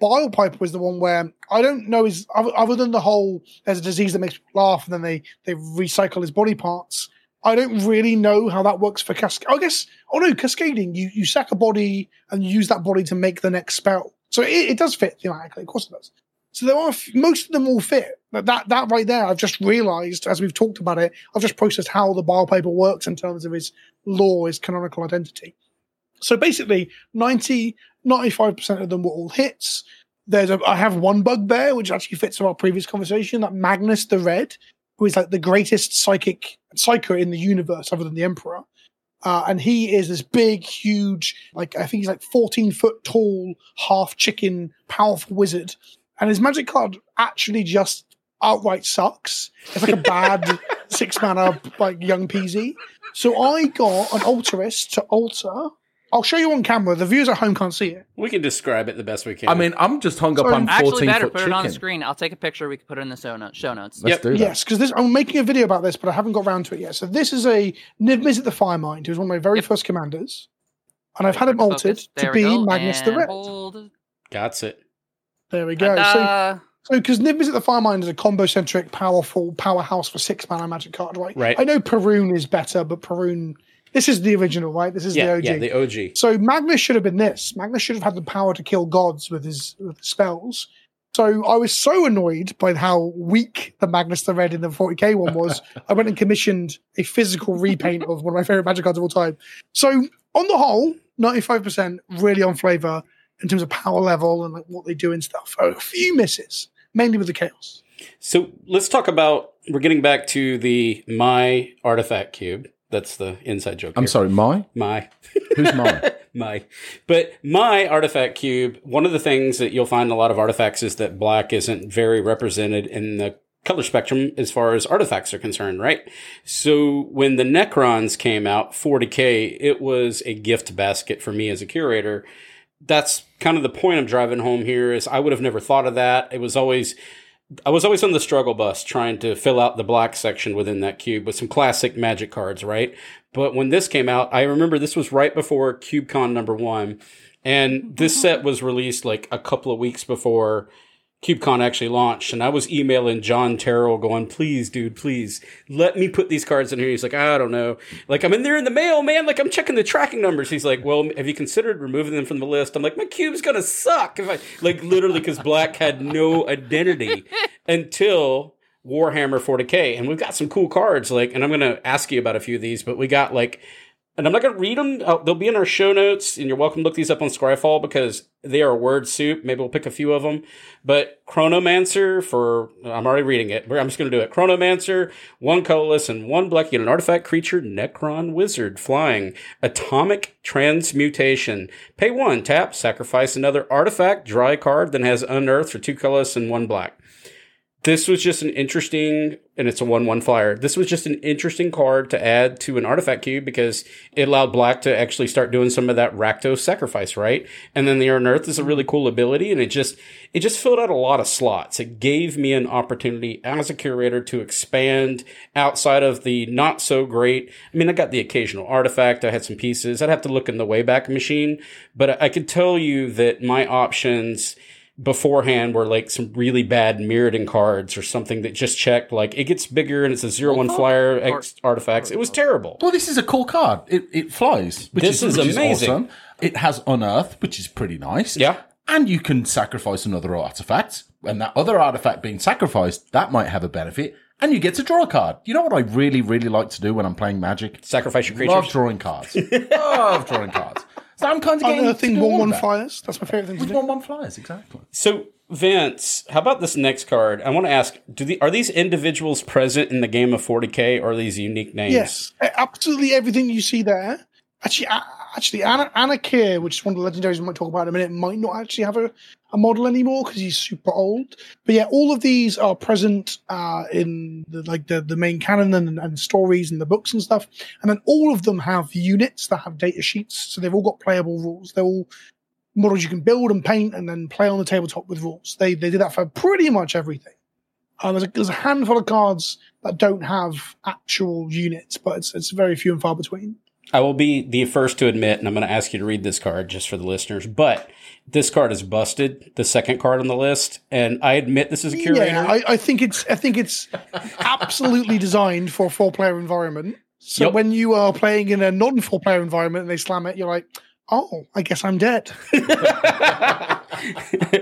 Bilepiper is the one where I don't know is other than the whole there's a disease that makes people laugh and then they recycle his body parts. I don't really know how that works for cascading. I guess, oh no, cascading. You sack a body and you use that body to make the next spell. So it does fit thematically. Of course it does. So there are, most of them all fit. But that right there, I've just realized, as we've talked about it, I've just processed how the Bilepiper works in terms of his lore, his canonical identity. So basically, 95% of them were all hits. I have one bugbear, which actually fits from our previous conversation, that Magnus the Red, who is like the greatest psycho in the universe other than the Emperor. And he is this big, huge, like I think he's like 14 foot tall, half chicken, powerful wizard. And his Magic card actually just outright sucks. It's like a bad 6 mana, like young PZ. So I got an Altarist to alter. I'll show you on camera. The viewers at home can't see it. We can describe it the best we can. I mean, I'm just hung up on 14-foot chicken. Actually, better put it on the screen. I'll take a picture. We can put it in the show notes. Let's do that. Yes, because I'm making a video about this, but I haven't got around to it yet. So this is a Niv-Mizzet the Firemind, who's one of my very first commanders. And I've had him altered to be Magnus the Red. Got it. There we go. So because Niv-Mizzet the Firemind is a combo-centric, powerful powerhouse for 6 mana Magic card, right? I know Perun is better, but Perun... This is the original, right? This is the OG. Yeah, the OG. So Magnus should have been this. Magnus should have had the power to kill gods with his spells. So I was so annoyed by how weak the Magnus the Red in the 40K one was. I went and commissioned a physical repaint of one of my favorite Magic cards of all time. So on the whole, 95% really on flavor in terms of power level and like what they do and stuff. A few misses, mainly with the chaos. So let's talk about, we're getting back to the My Artifact Cube. That's the inside joke. I'm sorry, my? Who's my? My. But My Artifact Cube, one of the things that you'll find in a lot of artifacts is that black isn't very represented in the color spectrum as far as artifacts are concerned, right? So when the Necrons came out, 40K, it was a gift basket for me as a curator. That's kind of the point I'm driving home here is I would have never thought of that. I was always on the struggle bus trying to fill out the black section within that cube with some classic Magic cards, right? But when this came out, I remember this was right before CubeCon #1, and this set was released like a couple of weeks before CubeCon actually launched, and I was emailing John Terrell going, please, dude, please, let me put these cards in here. He's like, I don't know. Like, I'm in there in the mail, man. Like, I'm checking the tracking numbers. He's like, well, have you considered removing them from the list? I'm like, my cube's going to suck. If literally, because black had no identity until Warhammer 40K. And we've got some cool cards, like, and I'm going to ask you about a few of these, but we got, like, and I'm not going to read them. They'll be in our show notes, and you're welcome to look these up on Scryfall because they are word soup. Maybe we'll pick a few of them. But Chronomancer I'm already reading it. I'm just going to do it. Chronomancer, 1 colorless and 1 black. You get an artifact creature, Necron Wizard, flying. Atomic Transmutation. Pay 1, tap, sacrifice another artifact, dry card, then has Unearth for 2 colorless and 1 black. This was just an interesting, and it's a 1/1 flyer. This was just an interesting card to add to an artifact cube because it allowed black to actually start doing some of that Rakdos sacrifice, right? And then the Unearth is a really cool ability, and it just filled out a lot of slots. It gave me an opportunity as a curator to expand outside of the not so great. I mean, I got the occasional artifact. I had some pieces. I'd have to look in the Wayback Machine, but I could tell you that my options beforehand were like some really bad Mirrodin cards or something that just checked like it gets bigger and it's a 0/1 flyer artifacts. It was terrible. Well, this is a cool card. It flies, which this is amazing. Awesome. It has Unearth, which is pretty nice. Yeah. And you can sacrifice another artifact. And that other artifact being sacrificed, that might have a benefit. And you get to draw a card. You know what I really, really like to do when I'm playing Magic? Sacrifice your creatures. Love drawing cards. Love drawing cards. So I'm kind of getting the thing 1/1 flyers. That's my favorite thing to do. 1/1 flyers, exactly. So Vince, how about this next card? I want to ask: are these individuals present in the game of 40K, or are these unique names? Yes, absolutely everything you see there. Actually, actually, Anakir, which is one of the legendaries we might talk about in a minute, might not actually have a model anymore because he's super old. But yeah, all of these are present in the main canon and stories and the books and stuff. And then all of them have units that have data sheets, so they've all got playable rules. They're all models you can build and paint and then play on the tabletop with rules. They did that for pretty much everything. There's a handful of cards that don't have actual units, but it's very few and far between. I will be the first to admit, and I'm going to ask you to read this card just for the listeners, but this card is busted, the second card on the list, and I admit this is a curator. Yeah, I think it's absolutely designed for a four-player environment. So when you are playing in a non-four-player environment and they slam it, you're like, oh, I guess I'm dead.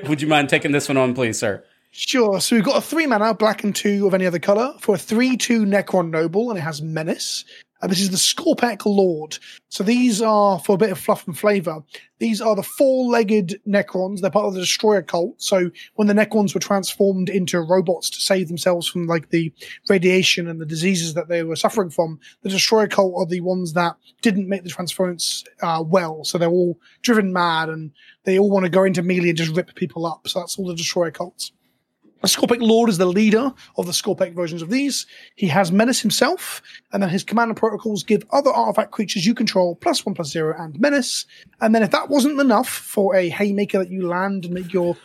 Would you mind taking this one on, please, sir? Sure. So we've got a 3-mana, black and 2 of any other color, for a 3/2 Necron Noble, and it has Menace. This is the Skorpekh Lord. So these are, for a bit of fluff and flavor, these are the 4-legged Necrons. They're part of the Destroyer cult. So when the Necrons were transformed into robots to save themselves from the radiation and the diseases that they were suffering from, the Destroyer cult are the ones that didn't make the transference well. So they're all driven mad and they all want to go into melee and just rip people up. So that's all the Destroyer cults. The Skorpekh Lord is the leader of the Skorpekh versions of these. He has Menace himself, and then his command and protocols give other artifact creatures you control +1/+0 and Menace. And then if that wasn't enough for a haymaker that you land and make your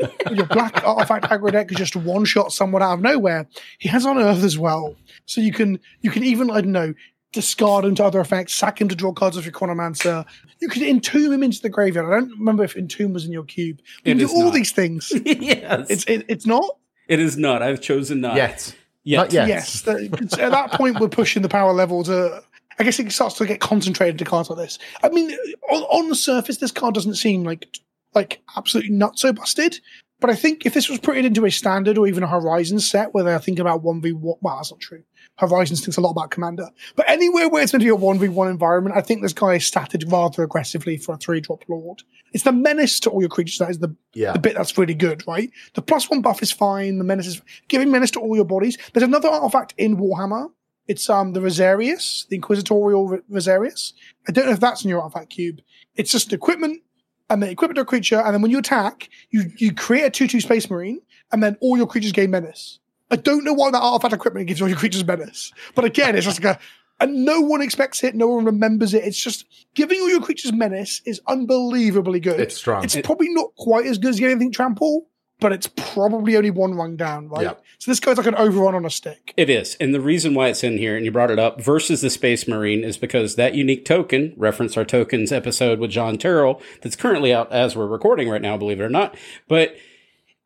black artifact aggro deck just one-shot someone out of nowhere, he has Unearth as well. So you can even, discard him to other effects, sack him to draw cards off your Chronomancer. You could entomb him into the graveyard. I don't remember if entomb was in your cube. You can do all these things. Yes. It's not. It is not. I've chosen not. Yes. Yes. At that point, we're pushing the power level to... I guess it starts to get concentrated to cards like this. I mean, on the surface, this card doesn't seem like absolutely not so busted. But I think if this was put into a standard or even a Horizon set where they're thinking about 1v1... Well, that's not true. Horizons thinks a lot about Commander. But anywhere where it's going to be a 1v1 environment, I think this guy is statted rather aggressively for a 3-drop Lord. It's the menace to all your creatures that is the bit that's really good, right? The +1 buff is fine. The menace is giving menace to all your bodies. There's another artifact in Warhammer. It's the Rosarius, the Inquisitorial Rosarius. I don't know if that's in your artifact cube. It's just an equipment, and then equip it to a creature, and then when you attack, you create a 2/2 Space Marine, and then all your creatures gain menace. I don't know why that artifact equipment gives all your creatures menace. But again, it's just and no one expects it, no one remembers it. It's just giving all your creatures menace is unbelievably good. It's strong. It's probably not quite as good as getting anything trample, but it's probably only one rung down, right? Yeah. So this goes like an overrun on a stick. It is. And the reason why it's in here, and you brought it up, versus the Space Marine is because that unique token, reference our tokens episode with John Terrell, that's currently out as we're recording right now, believe it or not, but...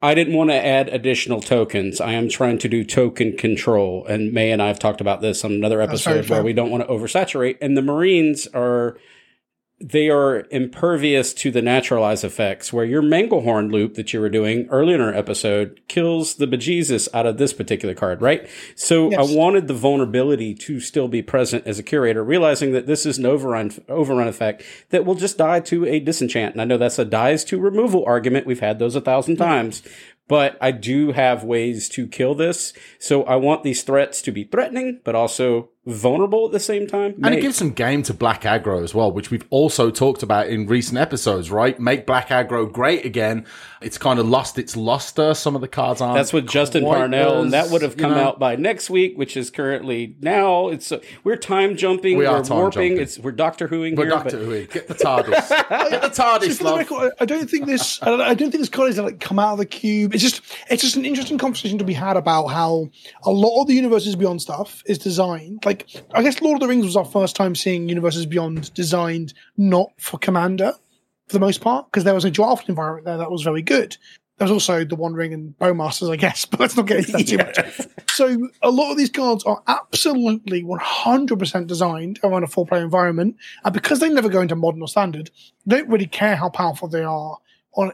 I didn't want to add additional tokens. I am trying to do token control. And May and I have talked about this on another episode where we don't want to oversaturate. And the Marines are impervious to the naturalize effects, where your Manglehorn loop that you were doing earlier in our episode kills the bejesus out of this particular card, right? So yes. I wanted the vulnerability to still be present as a curator, realizing that this is an overrun effect that will just die to a disenchant. And I know that's a dies to removal argument. We've had those 1,000 times. But I do have ways to kill this. So I want these threats to be threatening, but also vulnerable at the same time. And it gives some game to black aggro as well, which we've also talked about in recent episodes, right? Make black aggro great again. It's kind of lost its luster. Some of the cards aren't. That's with Justin Parnell, and that would have come out by next week, which is currently now. We're time jumping. We're time warping. Jumping. We're Doctor Who-ing here. We're Doctor Who-ing. Get the TARDIS. Get the TARDIS, love. Record, I don't think this card is come out of the cube. It's just an interesting conversation to be had about how a lot of the Universes Beyond stuff is designed. I guess Lord of the Rings was our first time seeing Universes Beyond designed not for Commander, for the most part, because there was a draft environment there that was very good. There was also The Wandering and Bowmasters, I guess, but let's not get into that too much. So a lot of these cards are absolutely 100% designed around a four-player environment, and because they never go into Modern or Standard, they don't really care how powerful they are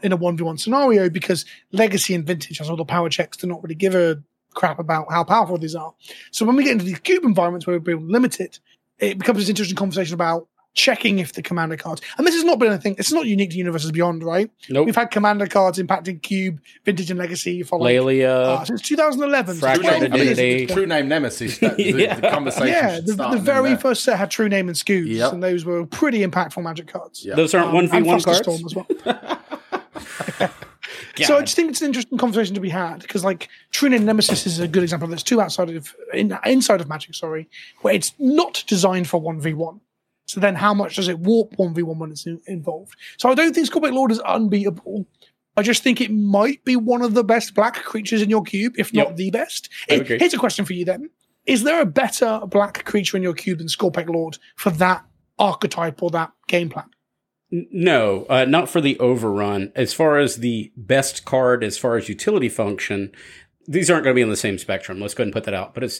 in a 1v1 scenario, because Legacy and Vintage has all the power checks to not really give a crap about how powerful these are. So when we get into these cube environments where we're limited, it becomes this interesting conversation about checking if the commander cards, and this has not been a thing, it's not unique to Universes Beyond, right? Nope. We've had commander cards impacting Cube, Vintage and Legacy for like, Lelia, since 2011. True Name Nemesis. The conversation the very first set had True Name and Scoops, and those were pretty impactful Magic cards. Yep. Those aren't 1v1 cards? Storm as well. So I just think it's an interesting conversation to be had, because like Trigon and Nemesis is a good example of this too, inside of Magic, where it's not designed for 1v1. So then how much does it warp 1v1 when it's involved? So I don't think Skorpekh Lord is unbeatable. I just think it might be one of the best black creatures in your cube, if not the best. Here's a question for you then. Is there a better black creature in your cube than Skorpekh Lord for that archetype or that game plan? No, not for the overrun. As far as the best card, as far as utility function, these aren't going to be on the same spectrum. Let's go ahead and put that out. But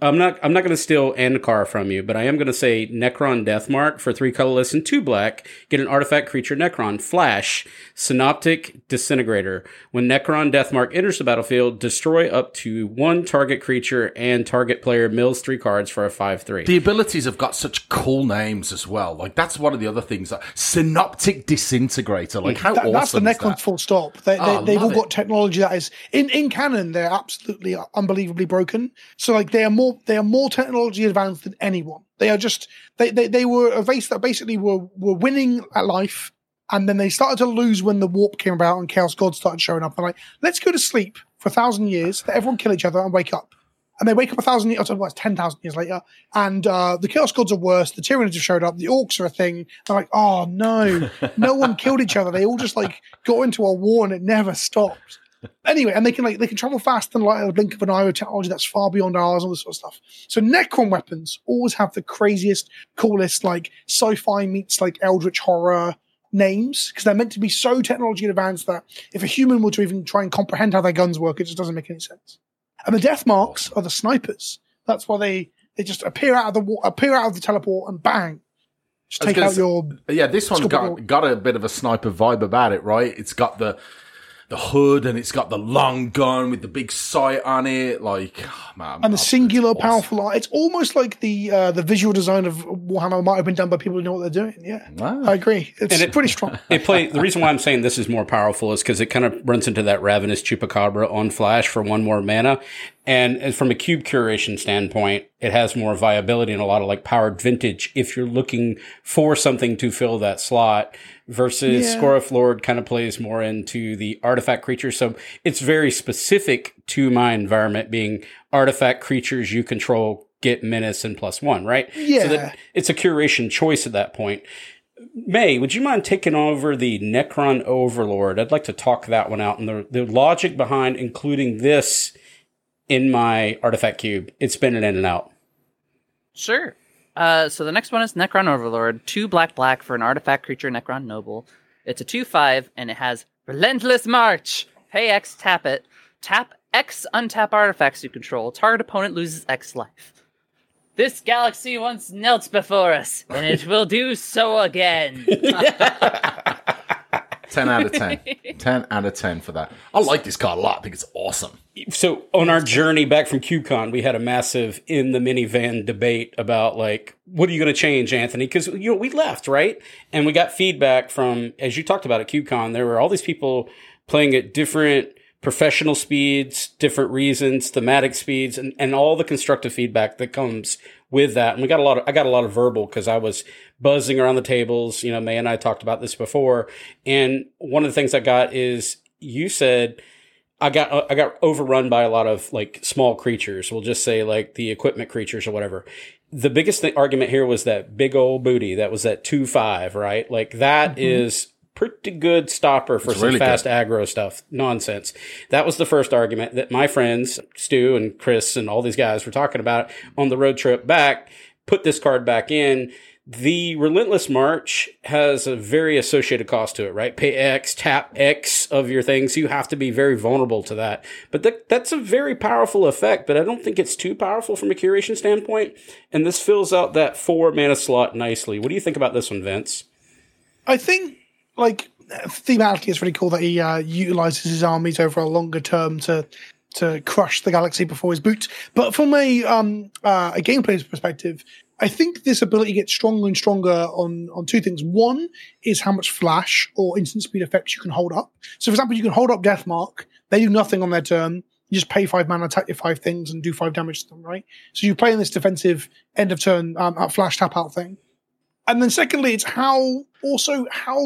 I'm not going to steal Andkar from you, but I am going to say Necron Deathmark for 3 colorless and 2 black. Get an artifact creature Necron. Flash, Synoptic Disintegrator. When Necron Deathmark enters the battlefield, destroy up to 1 target creature and target player mills 3 cards for a 5/3. The abilities have got such cool names as well. Like, that's one of the other things. Synoptic Disintegrator. Like, how awesome is that? That's the Necron full stop. They've all got technology that is, in canon, they're absolutely unbelievably broken. So like they are more technology advanced than anyone. They are just they were a race that basically were winning at life, and then they started to lose when the warp came about and Chaos Gods started showing up. They're like, let's go to sleep for 1,000 years, let everyone kill each other and wake up. And they wake up 1,000 years, 10,000 years later, and the Chaos Gods are worse, the Tyranids have showed up, the Orcs are a thing. They're like, oh no one killed each other. They all just like got into a war and it never stopped. Anyway, and they can travel faster than light at the blink of an eye with technology that's far beyond ours, all this sort of stuff. So Necron weapons always have the craziest, coolest, like sci-fi meets like eldritch horror names, because they're meant to be so technology advanced that if a human were to even try and comprehend how their guns work, it just doesn't make any sense. And the death marks are the snipers. That's why they just appear out of the teleport and bang. Just take out your this one's got a bit of a sniper vibe about it, right? It's got the hood, and it's got the long gun with the big sight on it, like, oh, man. And the singular awesome. Powerful art. It's almost like the visual design of Warhammer might have been done by people who know what they're doing. Yeah, wow. I agree. It's pretty strong. The reason why I'm saying this is more powerful is because it kind of runs into that Ravenous Chupacabra on Flash for 1 more mana. And from a cube curation standpoint, it has more viability and a lot of like powered vintage if you're looking for something to fill that slot, versus Skorpekh Lord kind of plays more into the artifact creature. So it's very specific to my environment, being artifact creatures you control get menace and +1, right? Yeah. So that it's a curation choice at that point. May, would you mind taking over the Necron Overlord? I'd like to talk that one out and the logic behind including this in my artifact cube. It's been an in and out. Sure. So the next one is Necron Overlord. 2 black for an artifact creature, Necron Noble. It's a 2/5, and it has Relentless March. Pay X, tap it. Tap X, untap artifacts you control. Target opponent loses X life. This galaxy once knelt before us, and it will do so again. 10 out of 10. 10 out of 10 for that. I like this card a lot. I think it's awesome. So on our journey back from CubeCon, we had a massive in the minivan debate about, like, what are you going to change, Anthony? Because, you know, we left, right? And we got feedback from, as you talked about at CubeCon, there were all these people playing at different professional speeds, different reasons, thematic speeds, and all the constructive feedback that comes with that. And I got a lot of verbal because I was buzzing around the tables. You know, May and I talked about this before. And one of the things I got is you said, I got overrun by a lot of like small creatures. We'll just say like the equipment creatures or whatever. The biggest argument here was that big old booty. That was that 2/5, right? Like that is pretty good stopper for some really fast aggro stuff. Nonsense. That was the first argument that my friends, Stu and Chris and all these guys were talking about on the road trip back. Put this card back in. The Relentless March has a very associated cost to it, right? Pay X, tap X of your things. You have to be very vulnerable to that. But that's a very powerful effect, but I don't think it's too powerful from a curation standpoint. And this fills out that 4 mana slot nicely. What do you think about this one, Vince? I think, like, thematically, it's really cool that he utilizes his armies over a longer term to crush the galaxy before his boots. But from a gameplay perspective, I think this ability gets stronger and stronger on two things. One is how much flash or instant speed effects you can hold up. So, for example, you can hold up Deathmark. They do nothing on their turn. You just pay 5 mana, attack your 5 things, and do 5 damage to them, right? So you're playing this defensive end-of-turn flash tap-out thing. And then secondly, it's how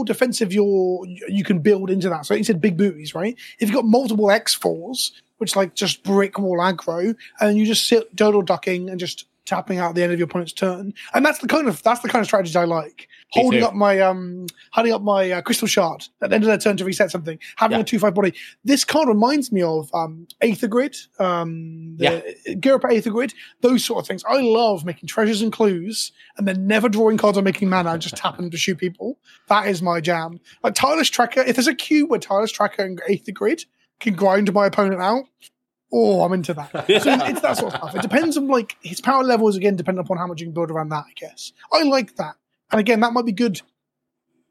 defensive you can build into that. So you said big booties, right? If you've got multiple X4s, which like just brick wall aggro, and you just sit dodo ducking and just tapping out at the end of your opponent's turn, and that's the kind of strategies I like. Holding up my Crystal Shard at the end of their turn to reset something, having a 2/5 body. This card reminds me of Aether Grid, Gear Up Aether Grid, those sort of things. I love making treasures and clues, and then never drawing cards or making mana and just tapping them to shoot people. That is my jam. Like Tireless Tracker, if there's a cube where Tireless Tracker and Aether Grid can grind my opponent out, I'm into that. So it's that sort of stuff. It depends on like his power levels, again, depending upon how much you can build around that, I guess. I like that. And again, that might be good.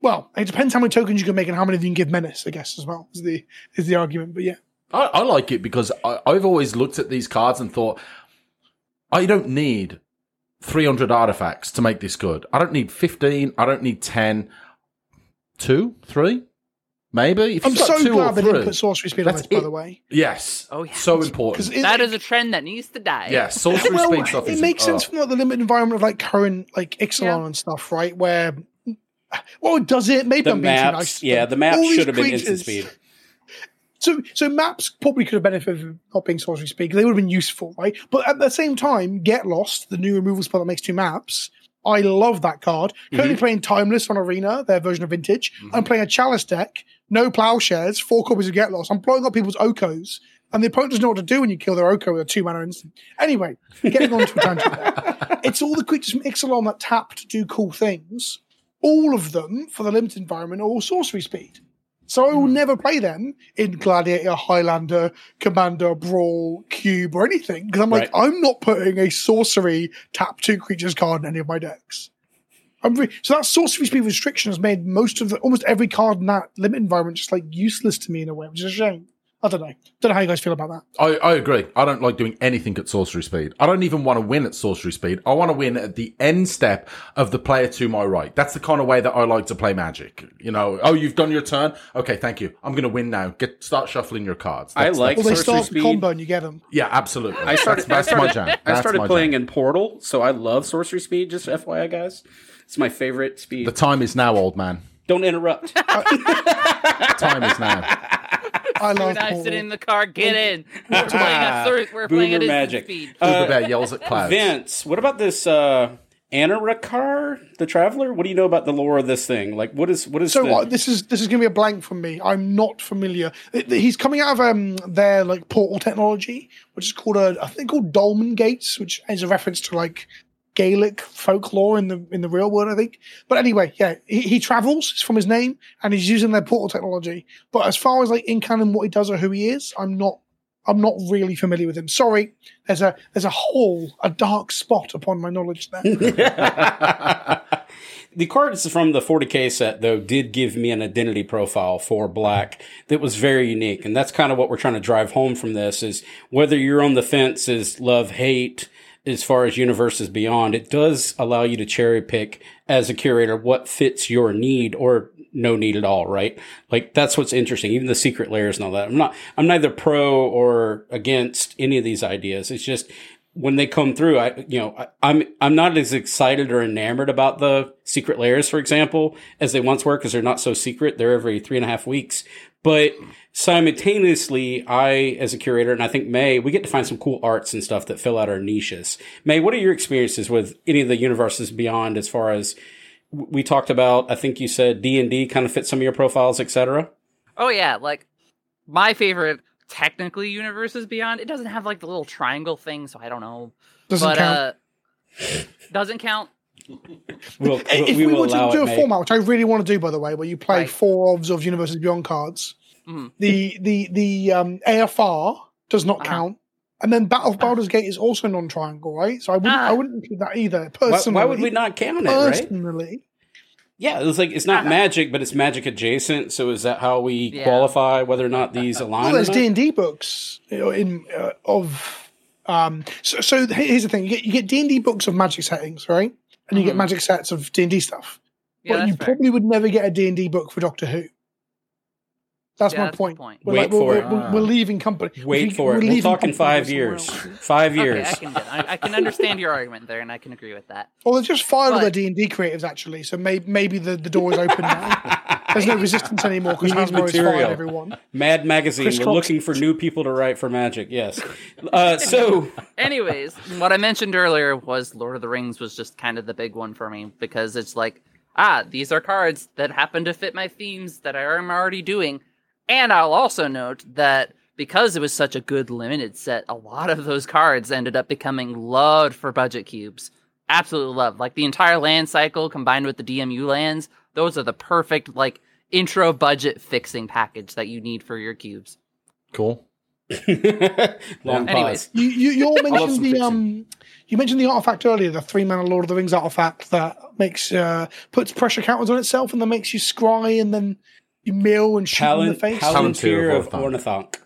Well, it depends how many tokens you can make and how many you can give Menace, I guess, as well, is the argument. But yeah. I like it because I've always looked at these cards and thought, I don't need 300 artifacts to make this good. I don't need 15. I don't need 10. 2, 3? Maybe. If I'm so glad they didn't put sorcery speed on this, by the way. Yes. Oh, yeah. So important. That is a trend that needs to die. Yeah, sorcery speed stuff is... It makes sense from like, the limited environment of like current like Ixalan and stuff, right? Where... Well, does it? Maybe I'm being too nice. Yeah, the maps should have been instant speed. So maps probably could have benefited from not being sorcery speed because they would have been useful, right? But at the same time, Get Lost, the new removal spell that makes 2 maps... I love that card. Currently playing Timeless on Arena, their version of Vintage. I'm playing a Chalice deck, no Plowshares, 4 copies of Get Lost. I'm blowing up people's Okos, and the opponent doesn't know what to do when you kill their Oko with a 2 mana instant. Anyway, getting on to a tangent. It's all the creatures from Ixalan that tap to do cool things. All of them, for the limited environment, are all sorcery speed. So I will never play them in Gladiator, Highlander, Commander, Brawl, Cube, or anything. Because I'm like, I'm not putting a sorcery tap 2 creatures card in any of my decks. So that sorcery speed restriction has made almost every card in that limit environment just like useless to me in a way, which is a shame. I don't know. How you guys feel about that. I agree. I don't like doing anything at sorcery speed. I don't even want to win at sorcery speed. I want to win at the end step of the player to my right. That's the kind of way that I like to play Magic. You know, you've done your turn. Okay, thank you. I'm going to win now. Start shuffling your cards. I like sorcery speed. Well, they start the combo and you get them. Yeah, absolutely. That's my jam. I started playing in Portal, so I love sorcery speed, just FYI, guys. It's my favorite speed. The time is now, old man. Don't interrupt. Time is now. I love Portal. Sit in the car, get in. We're playing at instant speed. Uber yells at clouds. Vince, what about this Anorakar, the Traveler? What do you know about the lore of this thing? Like, what is? So this is going to be a blank from me. I'm not familiar. He's coming out of their like portal technology, which is called I think Dolmen Gates, which is a reference to like Gaelic folklore in the real world, I think. But anyway, yeah, he travels. It's from his name, and he's using their portal technology. But as far as like in canon, what he does or who he is, I'm not really familiar with him. Sorry, there's a hole, a dark spot upon my knowledge there. The cards from the 40K set, though, did give me an identity profile for Black that was very unique, and that's kind of what we're trying to drive home from this: is whether you're on the fence, is love, hate. As far as Universes Beyond, it does allow you to cherry pick as a curator what fits your need or no need at all, right? Like that's what's interesting. Even the secret layers and all that. I'm neither pro or against any of these ideas. It's just when they come through, I'm not as excited or enamored about the secret layers, for example, as they once were because they're not so secret. They're every 3.5 weeks. But simultaneously, I, as a curator, and I think May, we get to find some cool arts and stuff that fill out our niches. May, what are your experiences with any of the Universes Beyond as far as we talked about? I think you said D&D kind of fits some of your profiles, etc. Oh, yeah. Like, my favorite, technically, Universes Beyond, it doesn't have, like, the little triangle thing, so I don't know. Doesn't count. Doesn't count. We were to do a format, which I really want to do, by the way, where you play 4 of Universes Beyond cards, the AFR does not count, and then Battle of Baldur's Gate is also non-triangle, right? So I wouldn't include that either. Personally, why would we not count it? Right? Yeah, it's like it's not Magic, but it's Magic adjacent. So is that how we qualify whether or not these align? Well, there's D&D books of So here's the thing: you get D&D books of Magic settings, right? And you get Magic sets of D&D stuff. Yeah, but you probably would never get a D&D book for Doctor Who. That's my point. We're leaving company. We're talking 5 years. 5 years. Okay, I can understand your argument there, and I can agree with that. Well, there's just five other D&D creatives, actually, so maybe the door is open now. There's no resistance anymore because Hasbro has fired everyone. Mad Magazine. We're looking for new people to write for Magic, yes. Anyways, what I mentioned earlier was Lord of the Rings was just kind of the big one for me because it's like, these are cards that happen to fit my themes that I am already doing. And I'll also note that because it was such a good limited set, a lot of those cards ended up becoming loved for budget cubes. Absolutely loved. Like the entire land cycle combined with the DMU lands, those are the perfect like intro budget fixing package that you need for your cubes. Cool. Anyways, you mentioned you mentioned the artifact earlier, the 3-mana Lord of the Rings artifact that makes puts pressure counters on itself and then makes you scry and then you mill and shoot in the face. Palantir of Ornithonk.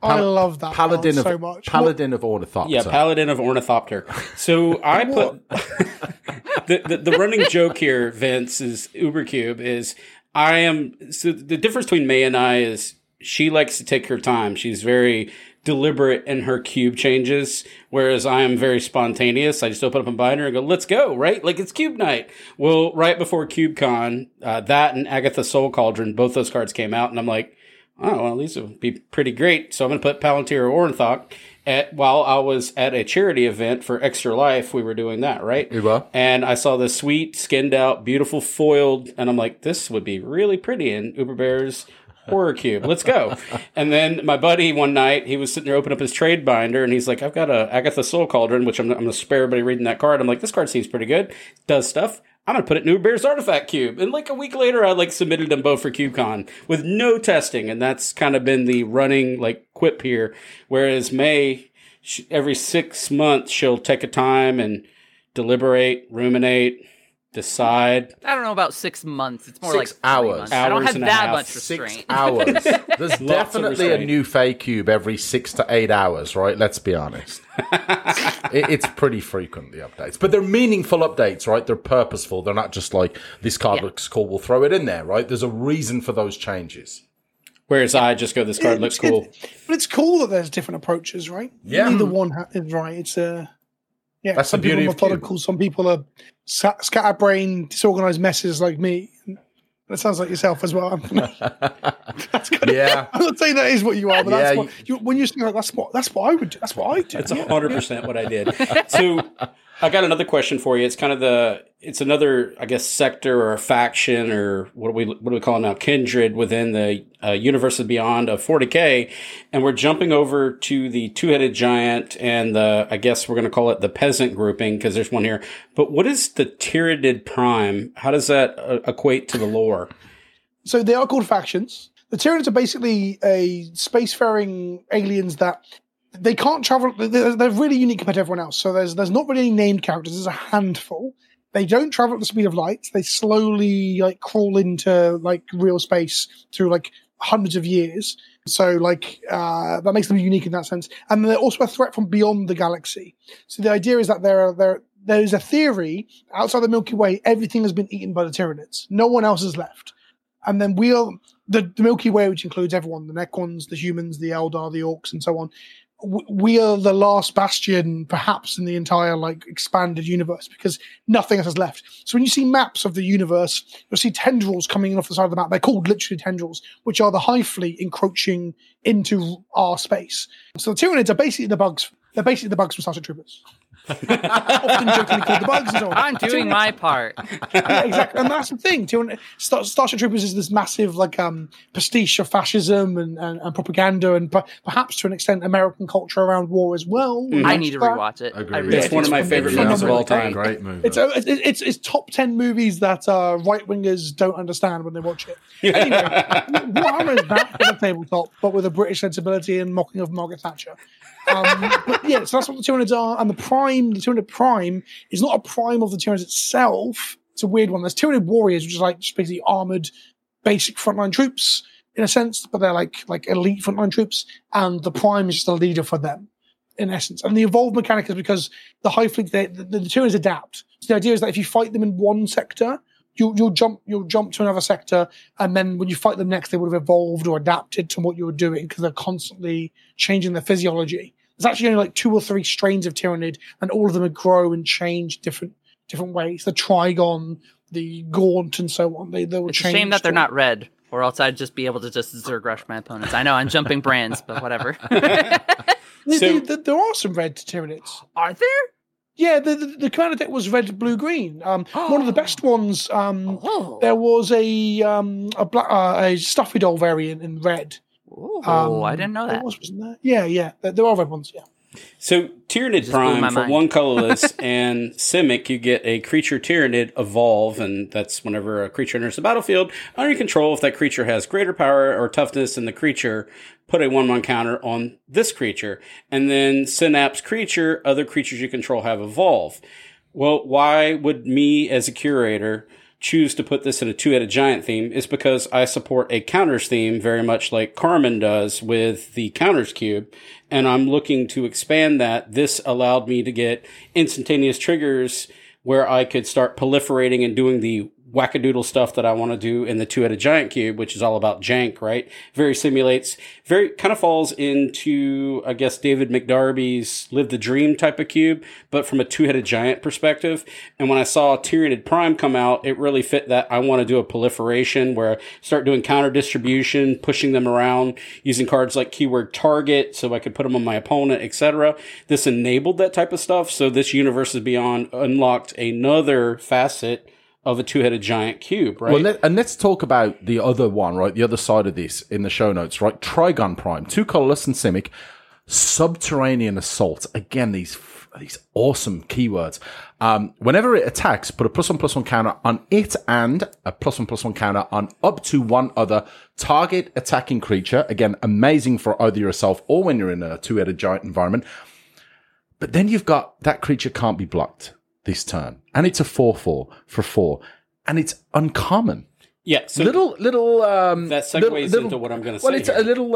I love that Paladin so much. Paladin of Ornithopter. Yeah, Paladin of Ornithopter. So I put the running joke here, Vince, is UberCube is I am. So the difference between May and I is she likes to take her time. She's very deliberate in her cube changes, whereas I am very spontaneous. I just open up a binder and go, let's go, right? Like, it's cube night. Well, right before CubeCon, that and Agatha's Soul Cauldron, both those cards came out, and I'm like, oh, well, these would be pretty great. So I'm going to put Palantir or Ornithonk. While I was at a charity event for Extra Life, we were doing that, right? And I saw this sweet, skinned out, beautiful foiled, and I'm like, this would be really pretty in UberBear's Horror Cube. Let's go. And then my buddy one night, he was sitting there opening up his trade binder, and he's like, I've got a Agatha's Soul Cauldron, which I'm going to spare everybody reading that card. I'm like, this card seems pretty good. Does stuff. I'm going to put it in UberBear's Artifact Cube. And like a week later, I like submitted them both for CubeCon with no testing. And that's kind of been the running like quip here. Whereas May, every 6 months, she'll take a time and deliberate, ruminate, decide. I don't know about 6 months. It's more like 3 hours. I don't have that much restraint. 6 hours. There's definitely a new Fae cube every 6 to 8 hours, right? Let's be honest. It's pretty frequent, the updates. But they're meaningful updates, right? They're purposeful. They're not just like, this card looks cool, we'll throw it in there, right? There's a reason for those changes. Whereas I just go, this card looks cool. But it's cool that there's different approaches, right? Yeah. Neither one is right. It's yeah, that's some the beauty people are methodical, of some people are scatterbrained, disorganized messes like me. That sounds like yourself as well. That's good. Yeah. I'm not saying that is what you are, but that's what when you're saying like, that's what I would do. That's what I do. That's 100% what I did. So I got another question for you. It's kind of it's another, I guess, sector or faction or what do we call it now? Kindred within the Universes Beyond of 40K. And we're jumping over to the two-headed giant and I guess we're going to call it the peasant grouping because there's one here. But what is the Tyranid Prime? How does that equate to the lore? So they are called factions. The Tyranids are basically a spacefaring aliens that they can't travel. They're really unique compared to everyone else. So there's not really any named characters. There's a handful. They don't travel at the speed of light. They slowly like crawl into like real space through like hundreds of years. So like that makes them unique in that sense. And they're also a threat from beyond the galaxy. So the idea is that there is a theory outside the Milky Way. Everything has been eaten by the Tyranids. No one else is left. And then the Milky Way, which includes everyone, the Necrons, the humans, the Eldar, the Orcs, and so on. We are the last bastion, perhaps, in the entire like expanded universe because nothing else is left. So when you see maps of the universe, you'll see tendrils coming in off the side of the map. They're called literally tendrils, which are the High Fleet encroaching into our space. So the Tyranids are basically the bugs. They're basically the bugs from Star Trek Troopers. Often jokingly called the bugs and so on. I'm doing my part. Yeah, exactly. And that's the thing. Starship Troopers is this massive like pastiche of fascism and propaganda and perhaps to an extent American culture around war as well. Mm-hmm. I need to rewatch it. It's one of my favorite movies of all time. Great movie. It's top 10 movies that right wingers don't understand when they watch it. Anyway, Warhammer is back on the tabletop, but with a British sensibility and mocking of Margaret Thatcher. But yeah, so that's what the Tyranids are. And the Tyranid Prime is not a prime of the Tyranids itself. It's a weird one. There's Tyranid Warriors, which is like just basically armored, basic frontline troops in a sense, but they're like elite frontline troops. And the Prime is just a leader for them. in essence. And the evolved mechanic is because the Highfleet, the Tyranids adapt. So the idea is that if you fight them in one sector, you'll jump to another sector, and then when you fight them next, they would have evolved or adapted to what you were doing because they're constantly changing their physiology. There's actually only like 2 or 3 strains of Tyranid, and all of them would grow and change different ways. The Trigon, the Gaunt, and so on. They will change. It's a shame that they're not red, or else I'd just be able to just Zerg-rush my opponents. I know I'm jumping brands, but whatever. There are some red Tyranids. Are there? Yeah, the commander deck was red, blue, green. One of the best ones. There was a Stuffy Doll variant in red. Oh, I didn't know that. Wasn't there? Yeah. There are red ones. Yeah. So Tyranid Prime for 1 colorless and Simic, you get a creature Tyranid evolve, and that's whenever a creature enters the battlefield under your control, if that creature has greater power or toughness than the creature, put a 1/1 counter on this creature. And then Synapse creature, other creatures you control have evolve. Well, why would me as a curator choose to put this in a 2-headed giant theme? Is because I support a counters theme very much like Carmen does with the counters cube, and I'm looking to expand that. This allowed me to get instantaneous triggers where I could start proliferating and doing the wackadoodle stuff that I want to do in the 2-headed giant cube, which is all about jank, right? Very kind of falls into, I guess, David McDarby's Live the Dream type of cube, but from a 2-headed giant perspective. And when I saw Tyranid Prime come out, it really fit that I want to do a proliferation where I start doing counter distribution, pushing them around, using cards like keyword target so I could put them on my opponent, etc. This enabled that type of stuff. So this Universes Beyond unlocked another facet of a 2-headed giant cube, right? Well, let's talk about the other one, right? The other side of this in the show notes, right? Trigon Prime, 2 colorless and Simic, subterranean assault. Again, these awesome keywords. Whenever it attacks, put a +1/+1 counter on it and a +1/+1 counter on up to 1 other target attacking creature. Again, amazing for either yourself or when you're in a 2-headed giant environment. But then you've got that creature can't be blocked this turn, and it's a 4/4 for 4, and it's uncommon. Yeah, so little. That segues into what I'm going to say. Well, it's here. A little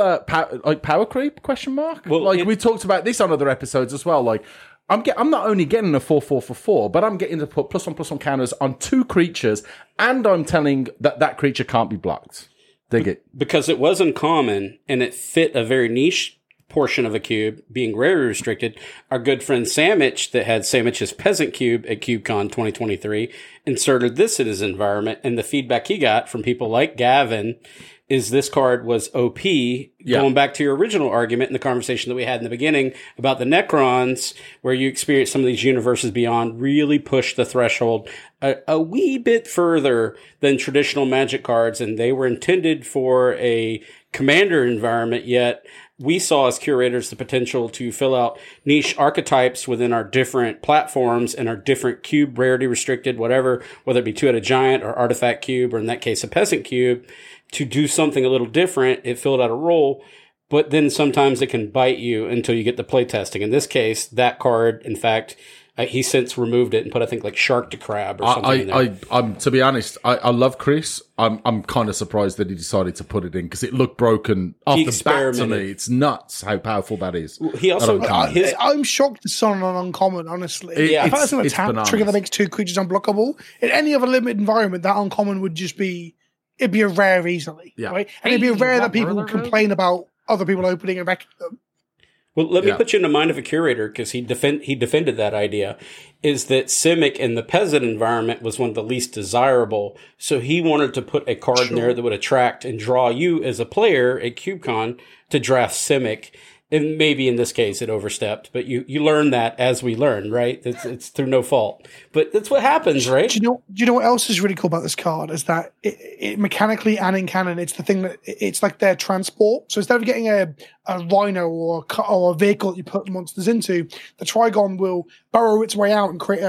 power creep ? Well, we talked about this on other episodes as well. Like, I'm not only getting a 4/4 for 4, but I'm getting to put +1/+1 counters on 2 creatures, and I'm telling that creature can't be blocked. Dig it, because it was uncommon and it fit a very niche portion of a cube, being rarely restricted. Our good friend Samich, that had Samich's Peasant Cube at CubeCon 2023, inserted this in his environment, and the feedback he got from people like Gavin is this card was OP, going back to your original argument in the conversation that we had in the beginning about the Necrons, where you experience some of these Universes Beyond really push the threshold a wee bit further than traditional Magic cards, and they were intended for a Commander environment, yet we saw as curators the potential to fill out niche archetypes within our different platforms and our different cube, rarity restricted, whatever, whether it be 2-headed giant or artifact cube, or in that case, a peasant cube, to do something a little different. It filled out a role, but then sometimes it can bite you until you get the playtesting. In this case, that card, in fact, he since removed it and put, I think, like Shark to Crab or something in there. To be honest, I love Chris. I'm kind of surprised that he decided to put it in because it looked broken off the bat to me. It's nuts how powerful that is. Well, he also, I'm shocked it's on an uncommon, honestly. If that's an attack trigger that makes 2 creatures unblockable, in any other limited environment, that uncommon would just be, it'd be a rare easily. Yeah. Right? And it'd be a rare that people would complain about other people opening and wrecking them. Well, let me put you in the mind of a curator, because he defended that idea, is that Simic in the peasant environment was one of the least desirable. So he wanted to put a card in there that would attract and draw you as a player at CubeCon to draft Simic. And maybe in this case it overstepped, but you learn that as we learn, right? It's through no fault. But that's what happens, right? Do you know what else is really cool about this card is that it mechanically and in canon, it's the thing that it's like their transport. So instead of getting a rhino or a vehicle that you put monsters into, the Trigon will burrow its way out and create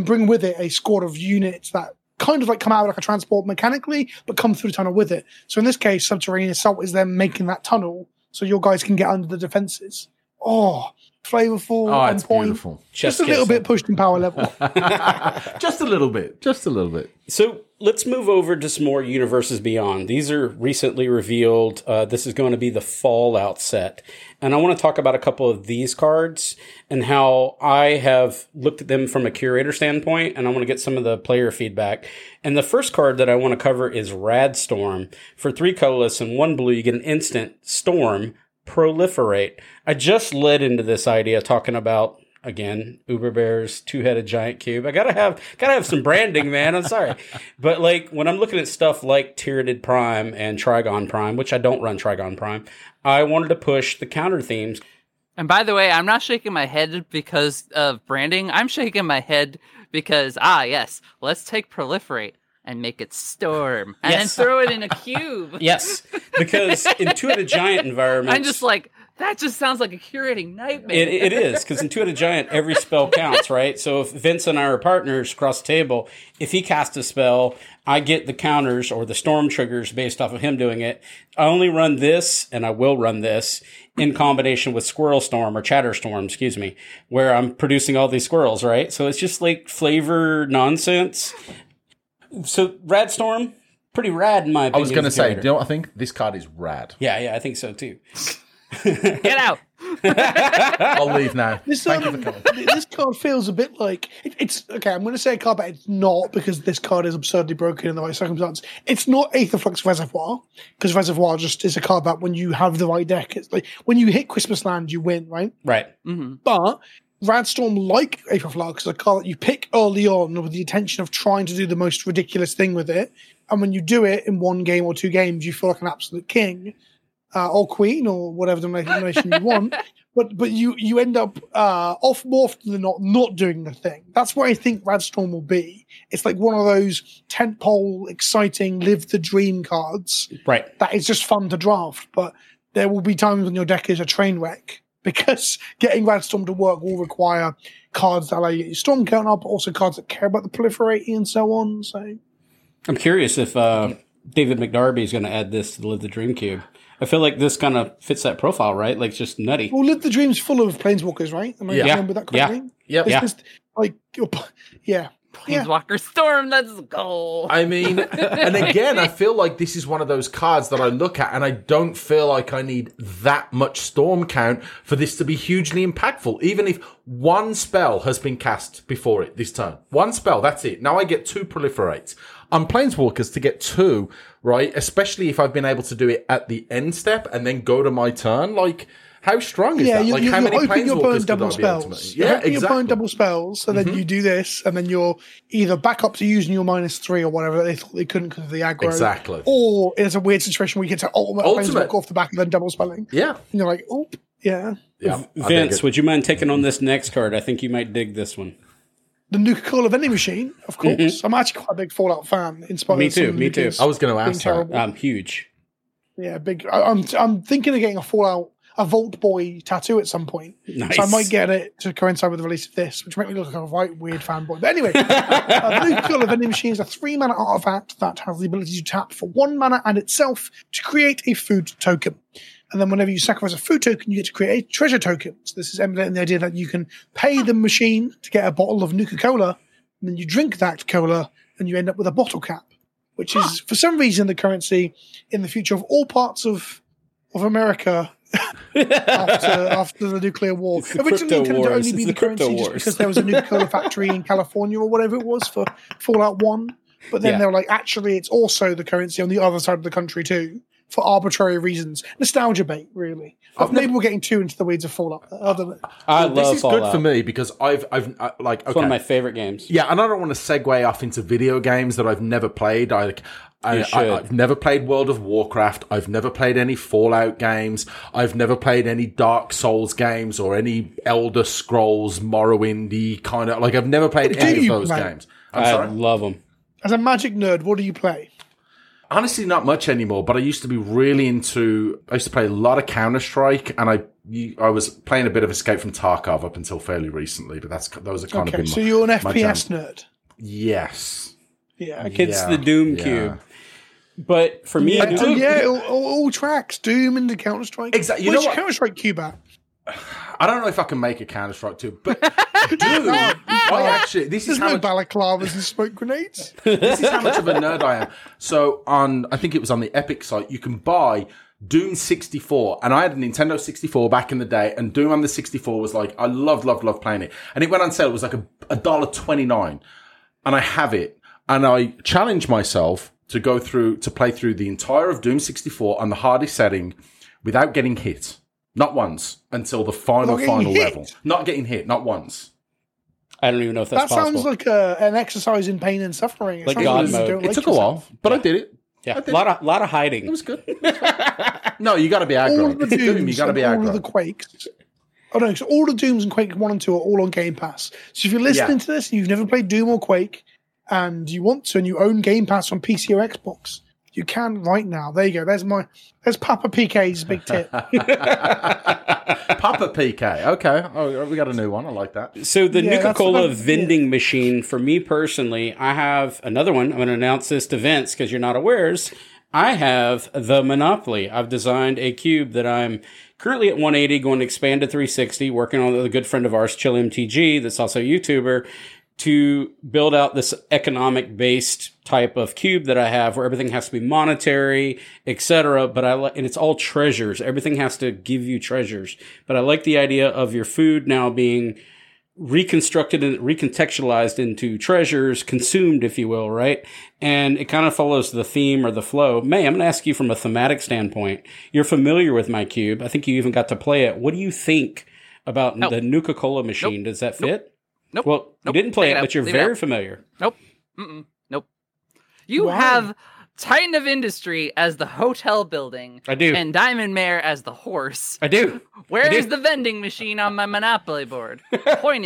bring with it a squad of units that kind of like come out like a transport mechanically, but come through the tunnel with it. So in this case, Subterranean Assault is them making that tunnel, so your guys can get under the defenses. Oh, flavorful. Oh, it's point. Beautiful. Just a little bit pushed in power level. Just a little bit. So Let's move over to some more Universes Beyond. These are recently revealed. This is going to be the Fallout set. And I want to talk about a couple of these cards and how I have looked at them from a curator standpoint, and I want to get some of the player feedback. And the first card that I want to cover is Radstorm. For 3 colorless and 1 blue, you get an instant Storm Proliferate. I just led into this idea talking about, again, Uber Bear's two-headed giant cube. I gotta have some branding, man. I'm sorry. But like when I'm looking at stuff like Tyranid Prime and Trigon Prime, which I don't run Trigon Prime, I wanted to push the counter themes. And by the way, I'm not shaking my head because of branding. I'm shaking my head because, yes, let's take Proliferate and make it Storm. And then throw it in a cube. Yes. Because in two-headed giant environments, I'm just like, that just sounds like a curating nightmare. It is, because in two-headed giant, every spell counts, right? So if Vince and I are partners across the table, if he casts a spell, I get the counters or the storm triggers based off of him doing it. I only run this, and I will run this, in combination with Squirrel Storm or Chatter Storm, excuse me, where I'm producing all these squirrels, right? So it's just like flavor nonsense. So Radstorm, pretty rad in my opinion. I was going to say, do you know what I think? This card is rad. Yeah, I think so too. Get out. I'll leave now. This card feels a bit like it's okay. I'm going to say a card, but it's not, because this card is absurdly broken in the right circumstance. It's not Aetherflux Reservoir, because Reservoir just is a card that when you have the right deck, it's like when you hit Christmas Land, you win, right? Right. Mm-hmm. But Radstorm, like Aetherflux, is a card that you pick early on with the intention of trying to do the most ridiculous thing with it, and when you do it in one game or 2 games, you feel like an absolute king. Or queen, or whatever denomination you want, but you end up off more often than not doing the thing. That's where I think Radstorm will be. It's like one of those tentpole, exciting, live the dream cards. Right. That is just fun to draft, but there will be times when your deck is a train wreck, because getting Radstorm to work will require cards that allow you to get your storm count up, but also cards that care about the proliferating and so on. So, I'm curious if David McDarby is going to add this to the Live the Dream Cube. I feel like this kind of fits that profile, right? Like, it's just nutty. Well, Live the Dream's full of planeswalkers, right? Am I remember that correctly? Yeah. Yeah. Planeswalker Storm, that's the goal. I mean, and again, I feel like this is one of those cards that I look at and I don't feel like I need that much storm count for this to be hugely impactful. Even if one spell has been cast before it this turn. One spell, that's it. Now I get 2 proliferates. On planeswalkers to get 2, right? Especially if I've been able to do it at the end step and then go to my turn. Like, how strong is that? Like, how many planeswalkers could I be able to make? Yeah, exactly. You're playing double spells, and then you do this, and then you're either back up to using your -3 or whatever they thought they couldn't because of the aggro. Exactly. Or it's a weird situation where you get to ultimate planeswalk off the back and then double spelling. Yeah. And you're like, oh, yeah. Vince, would you mind taking on this next card? I think you might dig this one. The Nuka-Cola vending machine, of course. Mm-hmm. I'm actually quite a big Fallout fan. Me too. I was going to ask that. I'm huge. Yeah, big. I'm thinking of getting a Fallout, a Vault Boy tattoo at some point. Nice. So I might get it to coincide with the release of this, which makes me look like a right weird fanboy. But anyway, the Nuka-Cola vending machine is a 3-mana artifact that has the ability to tap for 1 mana and itself to create a food token. And then whenever you sacrifice a food token, you get to create a treasure token. So this is emulating the idea that you can pay the machine to get a bottle of Nuka-Cola, and then you drink that cola, and you end up with a bottle cap, which is, for some reason, the currency in the future of all parts of America after the nuclear war. It's the originally intended to only be the currency just because there was a Nuka-Cola factory in California or whatever it was for Fallout 1. But then they were like, actually, it's also the currency on the other side of the country too. For arbitrary reasons. Nostalgia bait, really. Maybe we're getting too into the weeds of Fallout. I love Fallout. This is good for me because I've it's one of my favorite games. Yeah, and I don't want to segue off into video games that I've never played. I've never played World of Warcraft. I've never played any Fallout games. I've never played any Dark Souls games or any Elder Scrolls, Morrowind-y kind of... Like, I've never played any of those games. I love them. As a Magic nerd, what do you play? Honestly, not much anymore, but I used to be really into... I used to play a lot of Counter-Strike, and I was playing a bit of Escape from Tarkov up until fairly recently, but those are kind of... Okay, so you're an FPS nerd? Yes. Yeah. It's the Doom Cube. But for me... Doom, all tracks. Doom into Counter-Strike. Exactly. Where's your Counter-Strike cube at? I don't know if I can make a Counter-Strike 2, but dude, balaclavas and smoke grenades. This is how much of a nerd I am. So I think it was on the Epic site, you can buy Doom 64, and I had a Nintendo 64 back in the day, and Doom on the 64 was like, I loved playing it. And it went on sale, it was like $1.29, and I have it, and I challenged myself to play through the entire of Doom 64 on the hardest setting without getting hit. Not once, until the final level. Not getting hit, not once. I don't even know if that's possible. That sounds like an exercise in pain and suffering. Like God mode. It took a while, but I did it. Yeah, a lot of hiding. It was good. No, you got to be aggro. You got to be aggro. All of the Quakes. Oh no, because all the Dooms and Quake 1 and 2 are all on Game Pass. So if you're listening to this and you've never played Doom or Quake, and you want to, and you own Game Pass on PC or Xbox, you can right now. There you go. There's Papa PK's big tip. Papa PK. Okay. Oh, we got a new one. I like that. So the Nuka-Cola vending machine, for me personally, I have another one. I'm going to announce this to Vince because you're not awares. I have the Monopoly. I've designed a cube that I'm currently at 180, going to expand to 360, working on with a good friend of ours, Chill MTG, that's also a YouTuber, to build out this economic-based type of cube that I have where everything has to be monetary, etc. But and it's all treasures. Everything has to give you treasures. But I like the idea of your food now being reconstructed and recontextualized into treasures, consumed, if you will, right? And it kind of follows the theme or the flow. May, I'm going to ask you from a thematic standpoint. You're familiar with my cube. I think you even got to play it. What do you think about the Nuka-Cola machine? Does that fit? Nope. Well, you didn't play it, but you're very familiar. Nope. Mm-mm. Nope. You have Titan of Industry as the hotel building. I do. And Diamond Mare as the horse. I do. Where is the vending machine on my Monopoly board? Point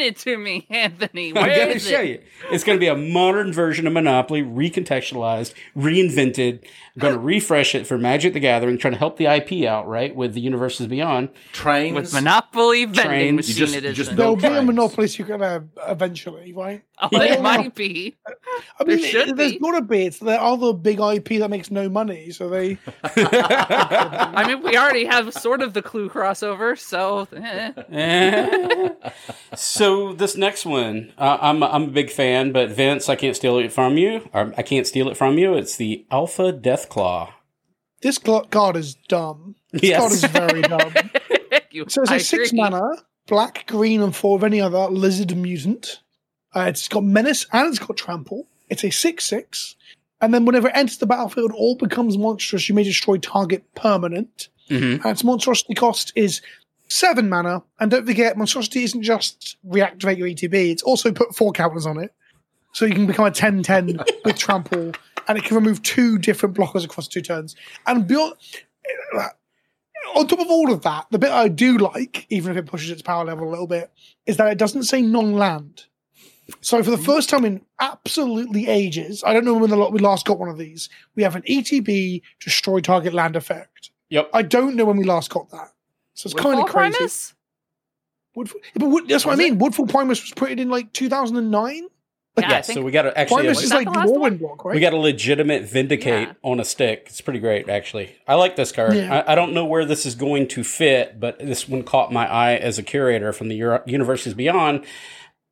it to me, Anthony. Where I'm going to show you. It's going to be a modern version of Monopoly, recontextualized, reinvented. I'm going to refresh it for Magic the Gathering, trying to help the IP out, right, with the Universes Beyond. Trains. With Monopoly vending machine it is. There'll be a monopolist you're going to eventually, right? Oh, yeah. It might be. I mean, there's got to be. It's the other big IP that makes no money, so they... I mean, we already have sort of the Clue crossover, so... So this next one, I'm a big fan, but Vince, I can't steal it from you. It's the Alpha Deathclaw. This card is dumb. This card is very dumb. So it's a 6-mana, black, green, and 4 of any other lizard mutant. It's got menace and it's got trample. It's a 6/6, and then whenever it enters the battlefield or becomes monstrous, you may destroy target permanent. Mm-hmm. And its monstrosity cost is 7 mana, and don't forget, monstrosity isn't just reactivate your ETB, it's also put 4 counters on it. So you can become a 10/10 with trample, and it can remove 2 different blockers across 2 turns. And beyond, on top of all of that, the bit I do like, even if it pushes its power level a little bit, is that it doesn't say non-land. So for the first time in absolutely ages, I don't know when we last got one of these, we have an ETB destroy target land effect. Yep. I don't know when we last got that. So it's kind of crazy. Primus? That's what I mean. Woodfall Primus was printed in like 2009. Yeah, so we got to actually. Primus is like Warwind block, right? We got a legitimate Vindicate on a stick. It's pretty great, actually. I like this card. Yeah. I don't know where this is going to fit, but this one caught my eye as a curator from the Universes Beyond.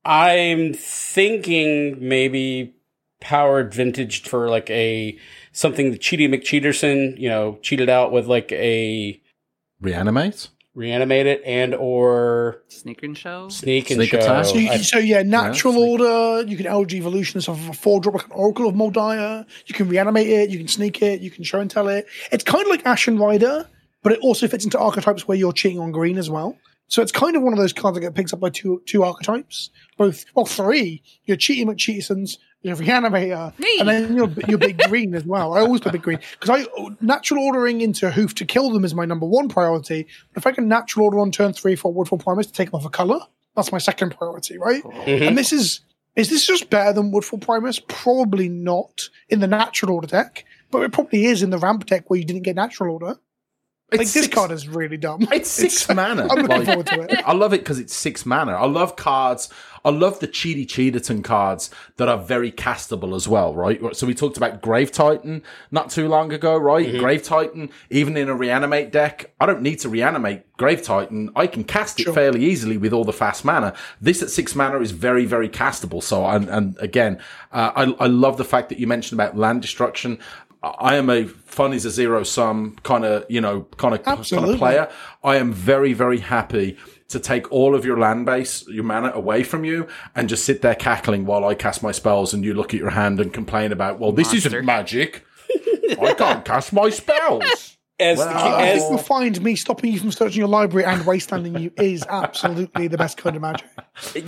I'm thinking maybe powered vintage for like something that Cheaty McCheaterson, cheated out with like a. Reanimate it, and or... Sneak and show. Natural Order. You can LG Evolution stuff for 4-drop, like an Oracle of Moldiah. You can reanimate it. You can sneak it. You can show and tell it. It's kind of like Ashen Rider, but it also fits into archetypes where you're cheating on green as well. So it's kind of one of those cards that get picked up by two archetypes. Three. You're Cheaty McCheatersons, you're Reanimator, and then you're Big Green as well. I always play Big Green. Because natural ordering into Hoof to kill them is my number one priority. But if I can natural order on turn 3 for Woodfall Primus to take them off a color, that's my second priority, right? Mm-hmm. And this is this just better than Woodfall Primus? Probably not in the natural order deck, but it probably is in the ramp deck where you didn't get natural order. This card is really dumb. It's six mana. I'm looking forward to it. I love it because it's six mana. I love cards. I love the Cheaty Cheaterton cards that are very castable as well, right? So we talked about Grave Titan not too long ago, right? Mm-hmm. Grave Titan, even in a reanimate deck, I don't need to reanimate Grave Titan. I can cast it fairly easily with all the fast mana. This at six mana is very, very castable. So, and again, I love the fact that you mentioned about land destruction. I am a fun is a zero sum kind of player. I am very, very happy to take all of your land base, your mana away from you and just sit there cackling while I cast my spells and you look at your hand and complain about, well, this isn't magic. I can't cast my spells. As you'll find me stopping you from searching your library and wastelanding you is absolutely the best kind of magic.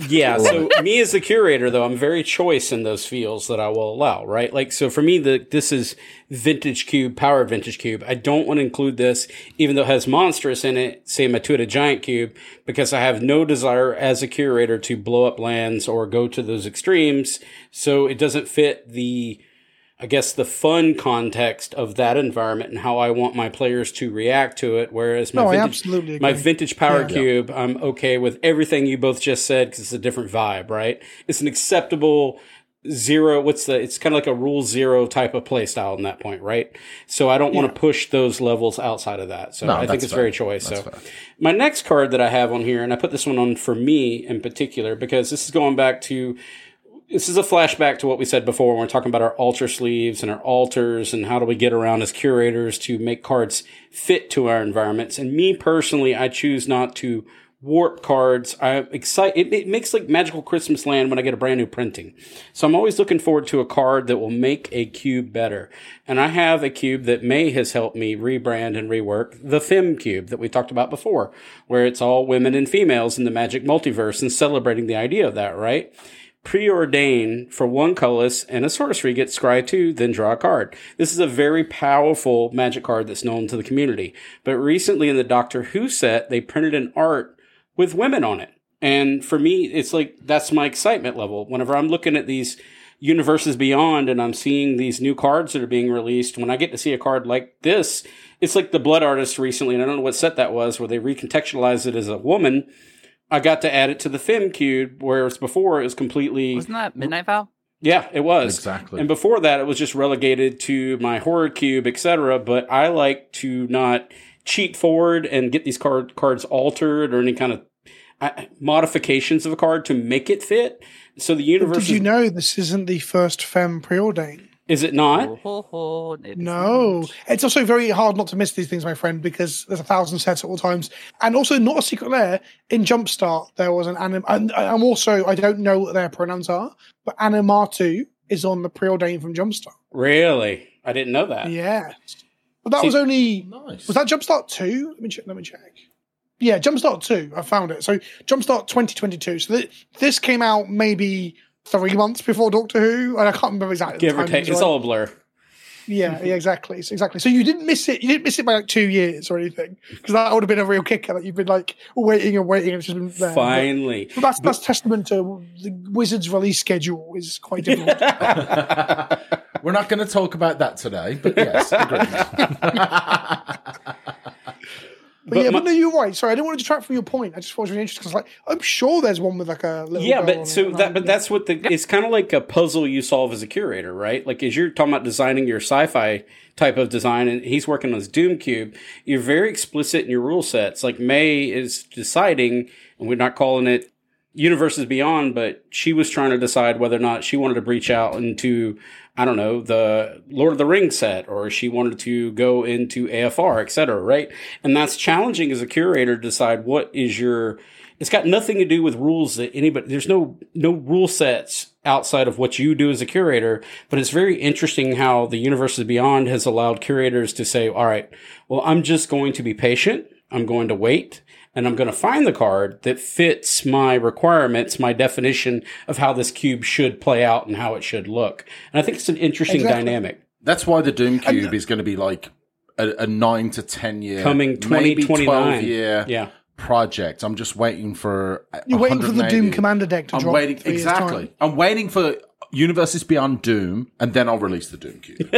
Yeah, so me as the curator, though, I'm very choice in those fields that I will allow, right? Like, so for me, this is Vintage Cube, Power Vintage Cube. I don't want to include this, even though it has monstrous in it, same Matuta Giant Cube, because I have no desire as a curator to blow up lands or go to those extremes, so it doesn't fit the... I guess the fun context of that environment and how I want my players to react to it. Whereas my vintage Power Cube, I'm okay with everything you both just said because it's a different vibe, right? It's an acceptable zero. It's kind of like a rule zero type of play style in that point, right? So I don't want to push those levels outside of that. So I think it's fair. Very choice. That's so fair. My next card that I have on here, and I put this one on for me in particular, because this is going back to... This is a flashback to what we said before when we're talking about our altar sleeves and our altars and how do we get around as curators to make cards fit to our environments. And me personally, I choose not to warp cards. I'm excited. It makes like Magical Christmas Land when I get a brand new printing. So I'm always looking forward to a card that will make a cube better. And I have a cube that May has helped me rebrand and rework, the Femme Cube that we talked about before, where it's all women and females in the Magic multiverse and celebrating the idea of that, right? Preordain for one colorless and a sorcery gets scry 2, then draw a card. This is a very powerful Magic card that's known to the community. But recently in the Doctor Who set, they printed an art with women on it. And for me, it's like, that's my excitement level. Whenever I'm looking at these Universes Beyond and I'm seeing these new cards that are being released, when I get to see a card like this, it's like the Blood Artist recently, and I don't know what set that was, where they recontextualized it as a woman. I got to add it to the Femme Cube, whereas before it was completely... Wasn't that Midnight Vow? Yeah, it was. Exactly. And before that, it was just relegated to my Horror Cube, etc. But I like to not cheat forward and get these cards altered or any kind of modifications of a card to make it fit. So the universe... But did you know this isn't the first Femme Preordain? Is it not? No. It's also very hard not to miss these things, my friend, because there's 1,000 sets at all times. And also, not a secret there, in Jumpstart, there was an anime. I'm also, I don't know what their pronouns are, but Animatu is on the Preordain from Jumpstart. Really? I didn't know that. Yeah. But that was only... Nice. Was that Jumpstart 2? Let me check. Yeah, Jumpstart 2. I found it. So, Jumpstart 2022. So, this came out maybe... 3 months before Doctor Who, and I can't remember exactly. Give or take, it's all a blur. Yeah, exactly. So you didn't miss it. You didn't miss it by like 2 years or anything, because that would have been a real kicker. That you've been like waiting, and it's just been there. Finally, but that's testament to the Wizards' release schedule is quite difficult. We're not going to talk about that today, but yes, agreed. But no, you're right. Sorry, I didn't want to detract from your point. I just thought it was really interesting because, like, I'm sure there's one with like a little that's what it's kind of like a puzzle you solve as a curator, right? Like, as you're talking about designing your sci-fi type of design, and he's working on his Doom Cube. You're very explicit in your rule sets. Like May is deciding, and we're not calling it Universes Beyond, but she was trying to decide whether or not she wanted to breach out into, I don't know, the Lord of the Rings set, or she wanted to go into AFR, etc., right? And that's challenging as a curator to decide what is your... It's got nothing to do with rules that anybody... There's no rule sets outside of what you do as a curator, but it's very interesting how the Universes Beyond has allowed curators to say, all right, well, I'm just going to be patient, I'm going to wait, and I'm going to find the card that fits my requirements, my definition of how this cube should play out and how it should look. And I think it's an interesting dynamic. That's why the Doom Cube is going to be like a 9 to 10 year, coming 12 year, project. I'm just waiting for. You're waiting for the Doom Commander deck to drop. I'm waiting for Universes Beyond Doom, and then I'll release the Doom Cube.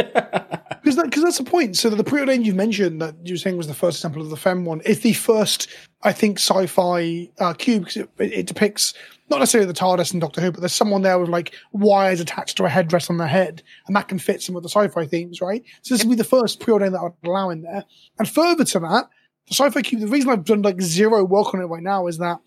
because that's the point. So the Preordain you mentioned that you were saying was the first example of the Femme one. It's the first, I think, sci-fi cube, because it depicts not necessarily the TARDIS and Doctor Who, but there's someone there with like wires attached to a headdress on their head, and that can fit some of the sci-fi themes, right? So this will be the first Preordain that I'd allow in there. And further to that, the sci-fi cube, the reason I've done like zero work on it right now is that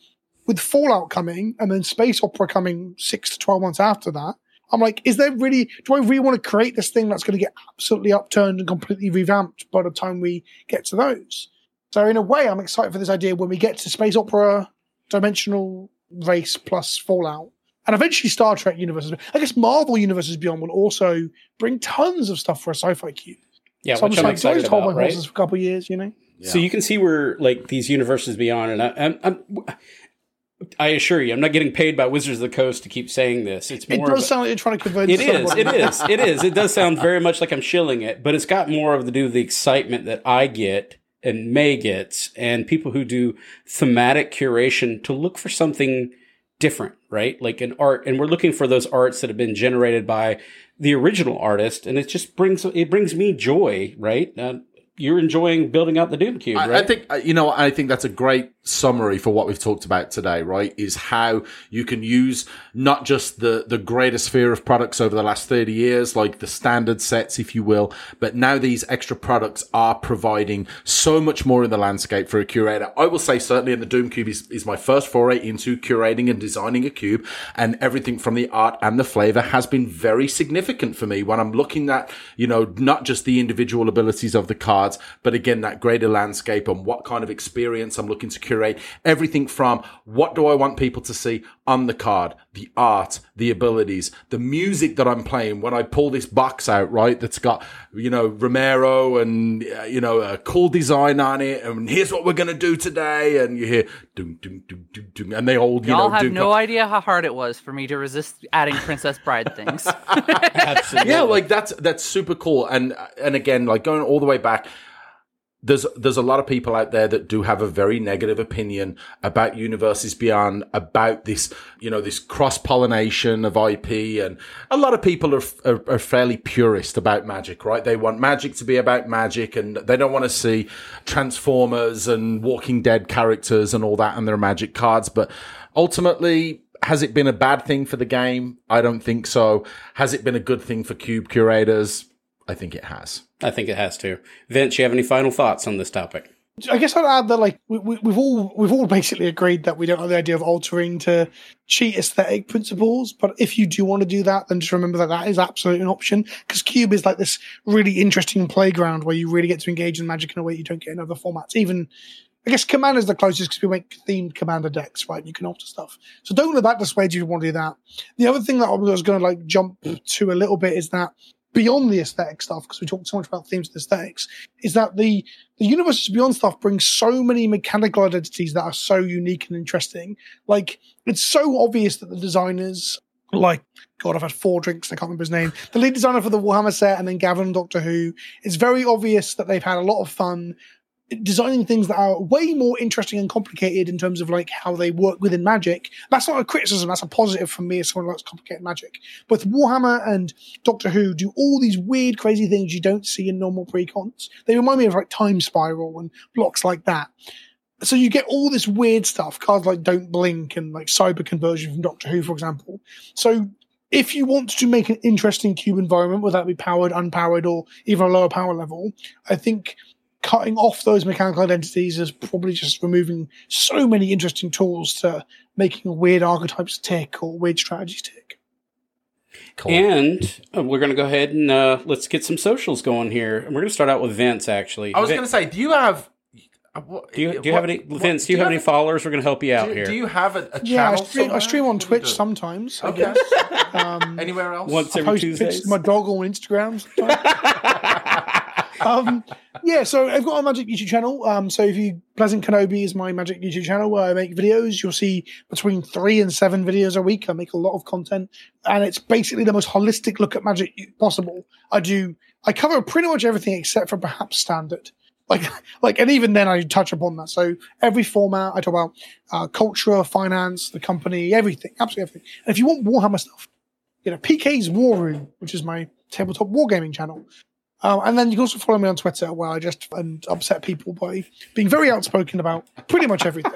with Fallout coming and then space opera coming 6 to 12 months after that, I'm like, is there really, do I really want to create this thing that's going to get absolutely upturned and completely revamped by the time we get to those? So in a way, I'm excited for this idea when we get to space opera, dimensional race plus Fallout, and eventually Star Trek Universes. I guess Marvel Universes Beyond will also bring tons of stuff for a sci-fi cube. Yeah, so which I'm excited about, right? Horses for a couple of years, you know? Yeah. So you can see where like these Universes Beyond, and I assure you, I'm not getting paid by Wizards of the Coast to keep saying this. It's more. It does sound like you're trying to convince. It is. It does sound very much like I'm shilling it, but it's got more of the do the excitement that I get and May gets, and people who do thematic curation to look for something different, right? Like an art, and we're looking for those arts that have been generated by the original artist, and it just brings me joy, right? You're enjoying building out the Doom Cube, right? I think, I think that's a great summary for what we've talked about today, right? Is how you can use not just the greater sphere of products over the last 30 years, like the standard sets, if you will, but now these extra products are providing so much more in the landscape for a curator. I will say certainly in the Doom Cube is my first foray into curating and designing a cube, and everything from the art and the flavor has been very significant for me when I'm looking at, not just the individual abilities of the card, but again, that greater landscape and what kind of experience I'm looking to curate. Everything from what do I want people to see on the card, the art, the abilities, the music that I'm playing when I pull this box out, right? That's got, Romero and, a cool design on it. And here's what we're going to do today. And you hear, doom, doom, doom, doom, doom. And they all, Y'all have no idea how hard it was for me to resist adding Princess Bride things. Absolutely. Yeah, like that's super cool. And again, like going all the way back, There's a lot of people out there that do have a very negative opinion about Universes Beyond, about this, this cross-pollination of IP. And a lot of people are fairly purist about Magic, right? They want Magic to be about Magic, and they don't want to see Transformers and Walking Dead characters and all that and their Magic cards. But ultimately, has it been a bad thing for the game? I don't think so. Has it been a good thing for cube curators? I think it has. I think it has to. Vince, you have any final thoughts on this topic? I guess I'd add that we've all basically agreed that we don't like the idea of altering to cheat aesthetic principles. But if you do want to do that, then just remember that is absolutely an option, because Cube is like this really interesting playground where you really get to engage in Magic in a way you don't get in other formats. Even, I guess, Commander is the closest because we make themed Commander decks, right? You can alter stuff. So don't let that dissuade you to want to do that. The other thing that I was going to jump to a little bit is that, beyond the aesthetic stuff, because we talked so much about themes and aesthetics, is that the Universes Beyond stuff brings so many mechanical identities that are so unique and interesting. Like, it's so obvious that the designers, I've had four drinks, I can't remember his name, the lead designer for the Warhammer set and then Gavin on Doctor Who, it's very obvious that they've had a lot of fun designing things that are way more interesting and complicated in terms of how they work within Magic. That's not a criticism, that's a positive for me as someone who likes complicated Magic. Both Warhammer and Doctor Who do all these weird, crazy things you don't see in normal pre-cons. They remind me of Time Spiral and blocks like that. So you get all this weird stuff, cards like Don't Blink and Cyber Conversion from Doctor Who, for example. So if you want to make an interesting cube environment, whether that be powered, unpowered, or even a lower power level, I think cutting off those mechanical identities is probably just removing so many interesting tools to making weird archetypes tick or weird strategies tick. Cool. And we're going to go ahead and let's get some socials going here. And we're going to start out with Vince, actually. I was going to say, do you have any followers? We're going to help you out here. Do you have a channel? Yeah, I stream on Twitch sometimes. I guess. Anywhere else? Once every Tuesday. I post my dog on Instagram sometimes. So I've got a Magic YouTube channel. Pleasant Kenobi is my Magic YouTube channel where I make videos. You'll see between 3 and 7 videos a week. I make a lot of content, and it's basically the most holistic look at Magic possible. I cover pretty much everything except for perhaps Standard. And even then I touch upon that. So every format, I talk about culture, finance, the company, everything, absolutely everything. And if you want Warhammer stuff, PK's War Room, which is my tabletop wargaming channel. And then you can also follow me on Twitter, where I just upset people by being very outspoken about pretty much everything.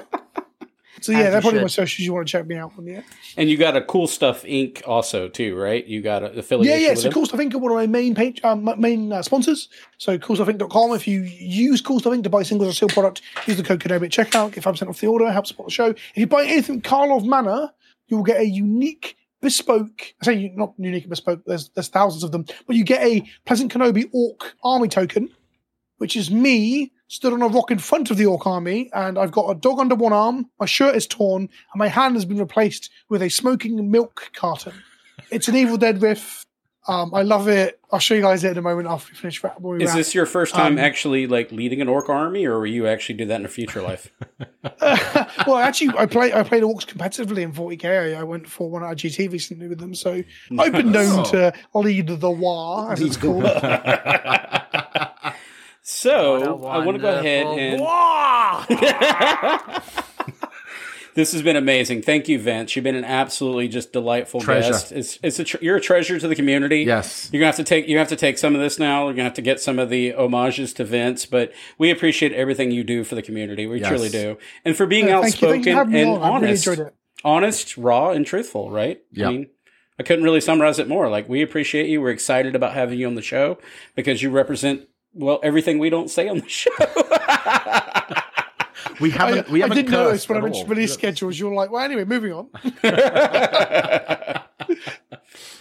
So yeah, they're probably my socials you want to check me out on. Yeah, and you got a Cool Stuff Inc. also too, right? You got an affiliation. Yeah. So Cool Stuff Inc. are one of my main page, main sponsors. So CoolStuffInc.com. If you use Cool Stuff Inc. to buy singles or seal product, use the code Kodomi at checkout. Get 5% off the order. Help support the show. If you buy anything Karlov Manor, you will get a unique, bespoke. I say not unique and bespoke. There's thousands of them, but you get a Pleasant Kenobi Orc Army token, which is me stood on a rock in front of the Orc Army, and I've got a dog under one arm, my shirt is torn, and my hand has been replaced with a smoking milk carton. It's an Evil Dead riff. I love it. I'll show you guys it in a moment after we finish. Is this your first time actually like leading an Orc Army, or were you actually do that in a future life? Well, actually, I played Orcs competitively in 40K. I went for one at GT recently with them, so I've been known to lead the war, as it's called. So, I want to go ahead and... This has been amazing. Thank you, Vince. You've been an absolutely just delightful guest. You're a treasure to the community. Yes. You're going to have to take some of this now. You're going to have to get some of the homages to Vince, but we appreciate everything you do for the community. We truly do. And for being outspoken and honest. Really honest, raw, and truthful, right? Yeah. I mean, I couldn't really summarize it more. Like, we appreciate you. We're excited about having you on the show because you represent... Well, everything we don't say on the show. We haven't. I didn't notice when I released schedules. You were like, well, anyway, moving on.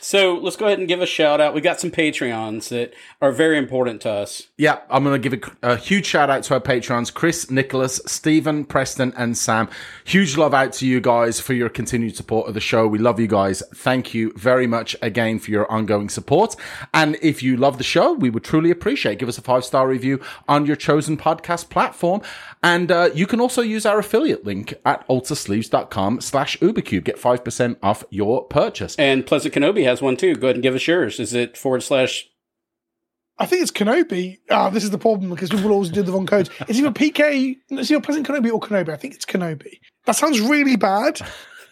So let's go ahead and give a shout out. We got some Patreons that are very important to us. Yeah, I'm going to give a huge shout out to our Patreons, Chris, Nicholas, Stephen, Preston, and Sam. Huge love out to you guys for your continued support of the show. We love you guys. Thank you very much again for your ongoing support. And if you love the show, we would truly appreciate it. Give us a 5-star review on your chosen podcast platform. And you can also use our affiliate link at altersleeves.com/UberCube. Get 5% off your purchase. And Pleasant Kenobi has one too. Go ahead and give us yours. Is it / I think it's Kenobi. This is the problem because people always do the wrong codes. It's either PK, it's either Pleasant Kenobi or Kenobi. I think it's Kenobi. That sounds really bad.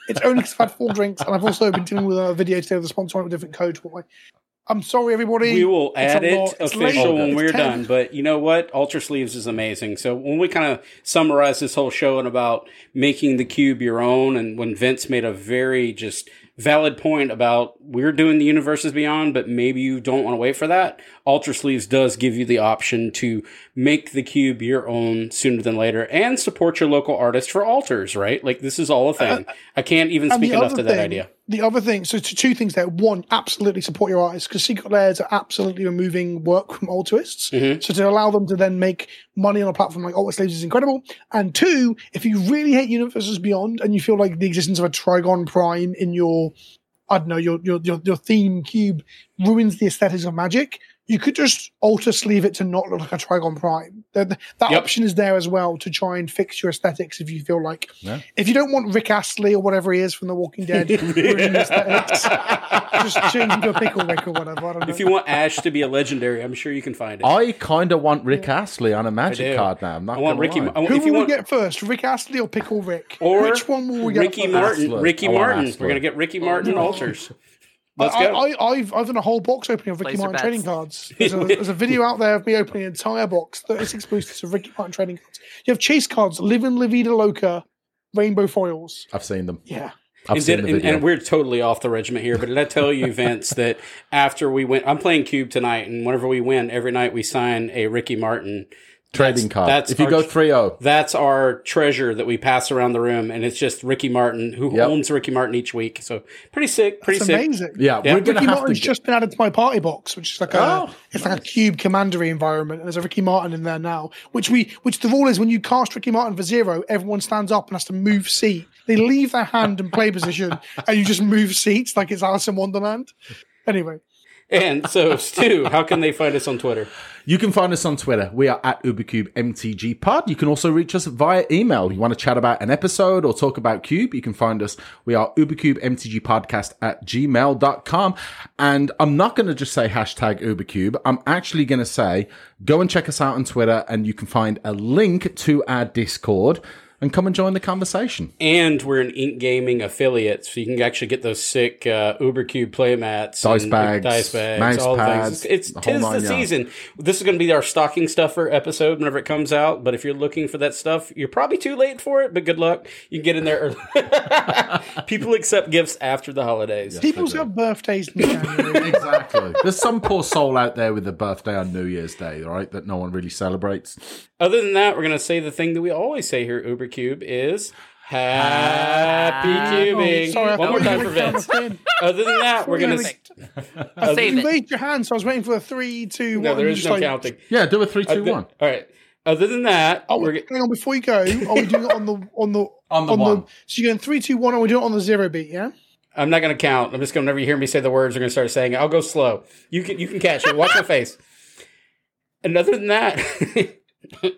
It's only because I've had 4 drinks and I've also been dealing with a video today with the sponsor with a different code. I'm sorry, everybody. We will add it official when we're done. But you know what? Alter Sleeves is amazing. So when we kind of summarize this whole show and about making the cube your own, and when Vince made a very just valid point about we're doing the Universes Beyond, but maybe you don't want to wait for that, Alter Sleeves does give you the option to make the cube your own sooner than later and support your local artists for alters, right? Like, this is all a thing. I can't even speak enough to that idea. The other thing, so two things there. One, absolutely support your artists because secret layers are absolutely removing work from altruists. Mm-hmm. So to allow them to then make money on a platform like Alter Sleeves is incredible. And two, if you really hate Universes Beyond and you feel like the existence of a Trigon Prime in your, I don't know, your theme cube ruins the aesthetics of Magic, you could just Alter Sleeve it to not look like a Trigon Prime. That option is there as well to try and fix your aesthetics if you feel like. Yeah. If you don't want Rick Astley or whatever he is from The Walking Dead, just change him to a pickle Rick or whatever. I don't know. If you want Ash to be a legendary, I'm sure you can find it. I kind of want Rick Astley on a Magic card now. I want Ricky. Who will we get first, Rick Astley or pickle Rick? Or which one will we get first? Ricky Martin. We're going to get Ricky Martin alters. Let's go. I've done a whole box opening of Ricky Martin trading cards. There's a video out there of me opening an entire box, 36 boosters of Ricky Martin trading cards. You have chase cards, Livin' La Vida Loca, Rainbow Foils. I've seen them. Yeah. And we're totally off the regiment here, but did I tell you, Vince, that after we went, I'm playing Cube tonight, and whenever we win, every night we sign a Ricky Martin trading card. If you go 3-0. That's our treasure that we pass around the room, and it's just Ricky Martin, who owns Ricky Martin each week. So pretty sick. Amazing. Yeah. Ricky Martin's just been added to my party box, which is like a Cube commandery environment, and there's a Ricky Martin in there now, which the rule is when you cast Ricky Martin for 0, everyone stands up and has to move seat. They leave their hand in play position, and you just move seats like it's Alice in Wonderland. Anyway. And so, Stu, how can they find us on Twitter? You can find us on Twitter. We are at UberCube MTG Pod. You can also reach us via email. You want to chat about an episode or talk about Cube, you can find us. We are UberCube MTG Podcast at gmail.com. And I'm not going to just say #UberCube. I'm actually going to say go and check us out on Twitter, and you can find a link to our Discord. and come and join the conversation. And we're an Ink Gaming affiliate, so you can actually get those sick UberCube playmats, dice bags, all pads, the things. It's the season. This is going to be our stocking stuffer episode whenever it comes out. But if you're looking for that stuff, you're probably too late for it. But good luck. You can get in there early. People accept gifts after the holidays. Yes, people's got birthdays in January. Exactly. There's some poor soul out there with a birthday on New Year's Day, right? That no one really celebrates. Other than that, we're going to say the thing that we always say here at UberCube is happy cubing. One more time for Vince. Other than that, we're going to say you raised your hand, so I was waiting for a 3, 2, 1. No, there is no counting. Yeah, do a 3, 2, 1. All right. Other than that, hang on. Before you go, are we doing it on the one? So you're going 3, 2, 1, and we do it on the zero beat, yeah? I'm not going to count. I'm just going to, whenever you hear me say the words, we're going to start saying it. I'll go slow. You can catch it. Watch my face. And other than that,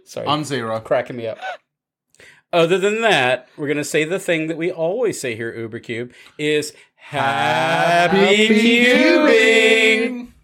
sorry, on zero, cracking me up. Other than that, we're going to say the thing that we always say here at UberCube is happy cubing.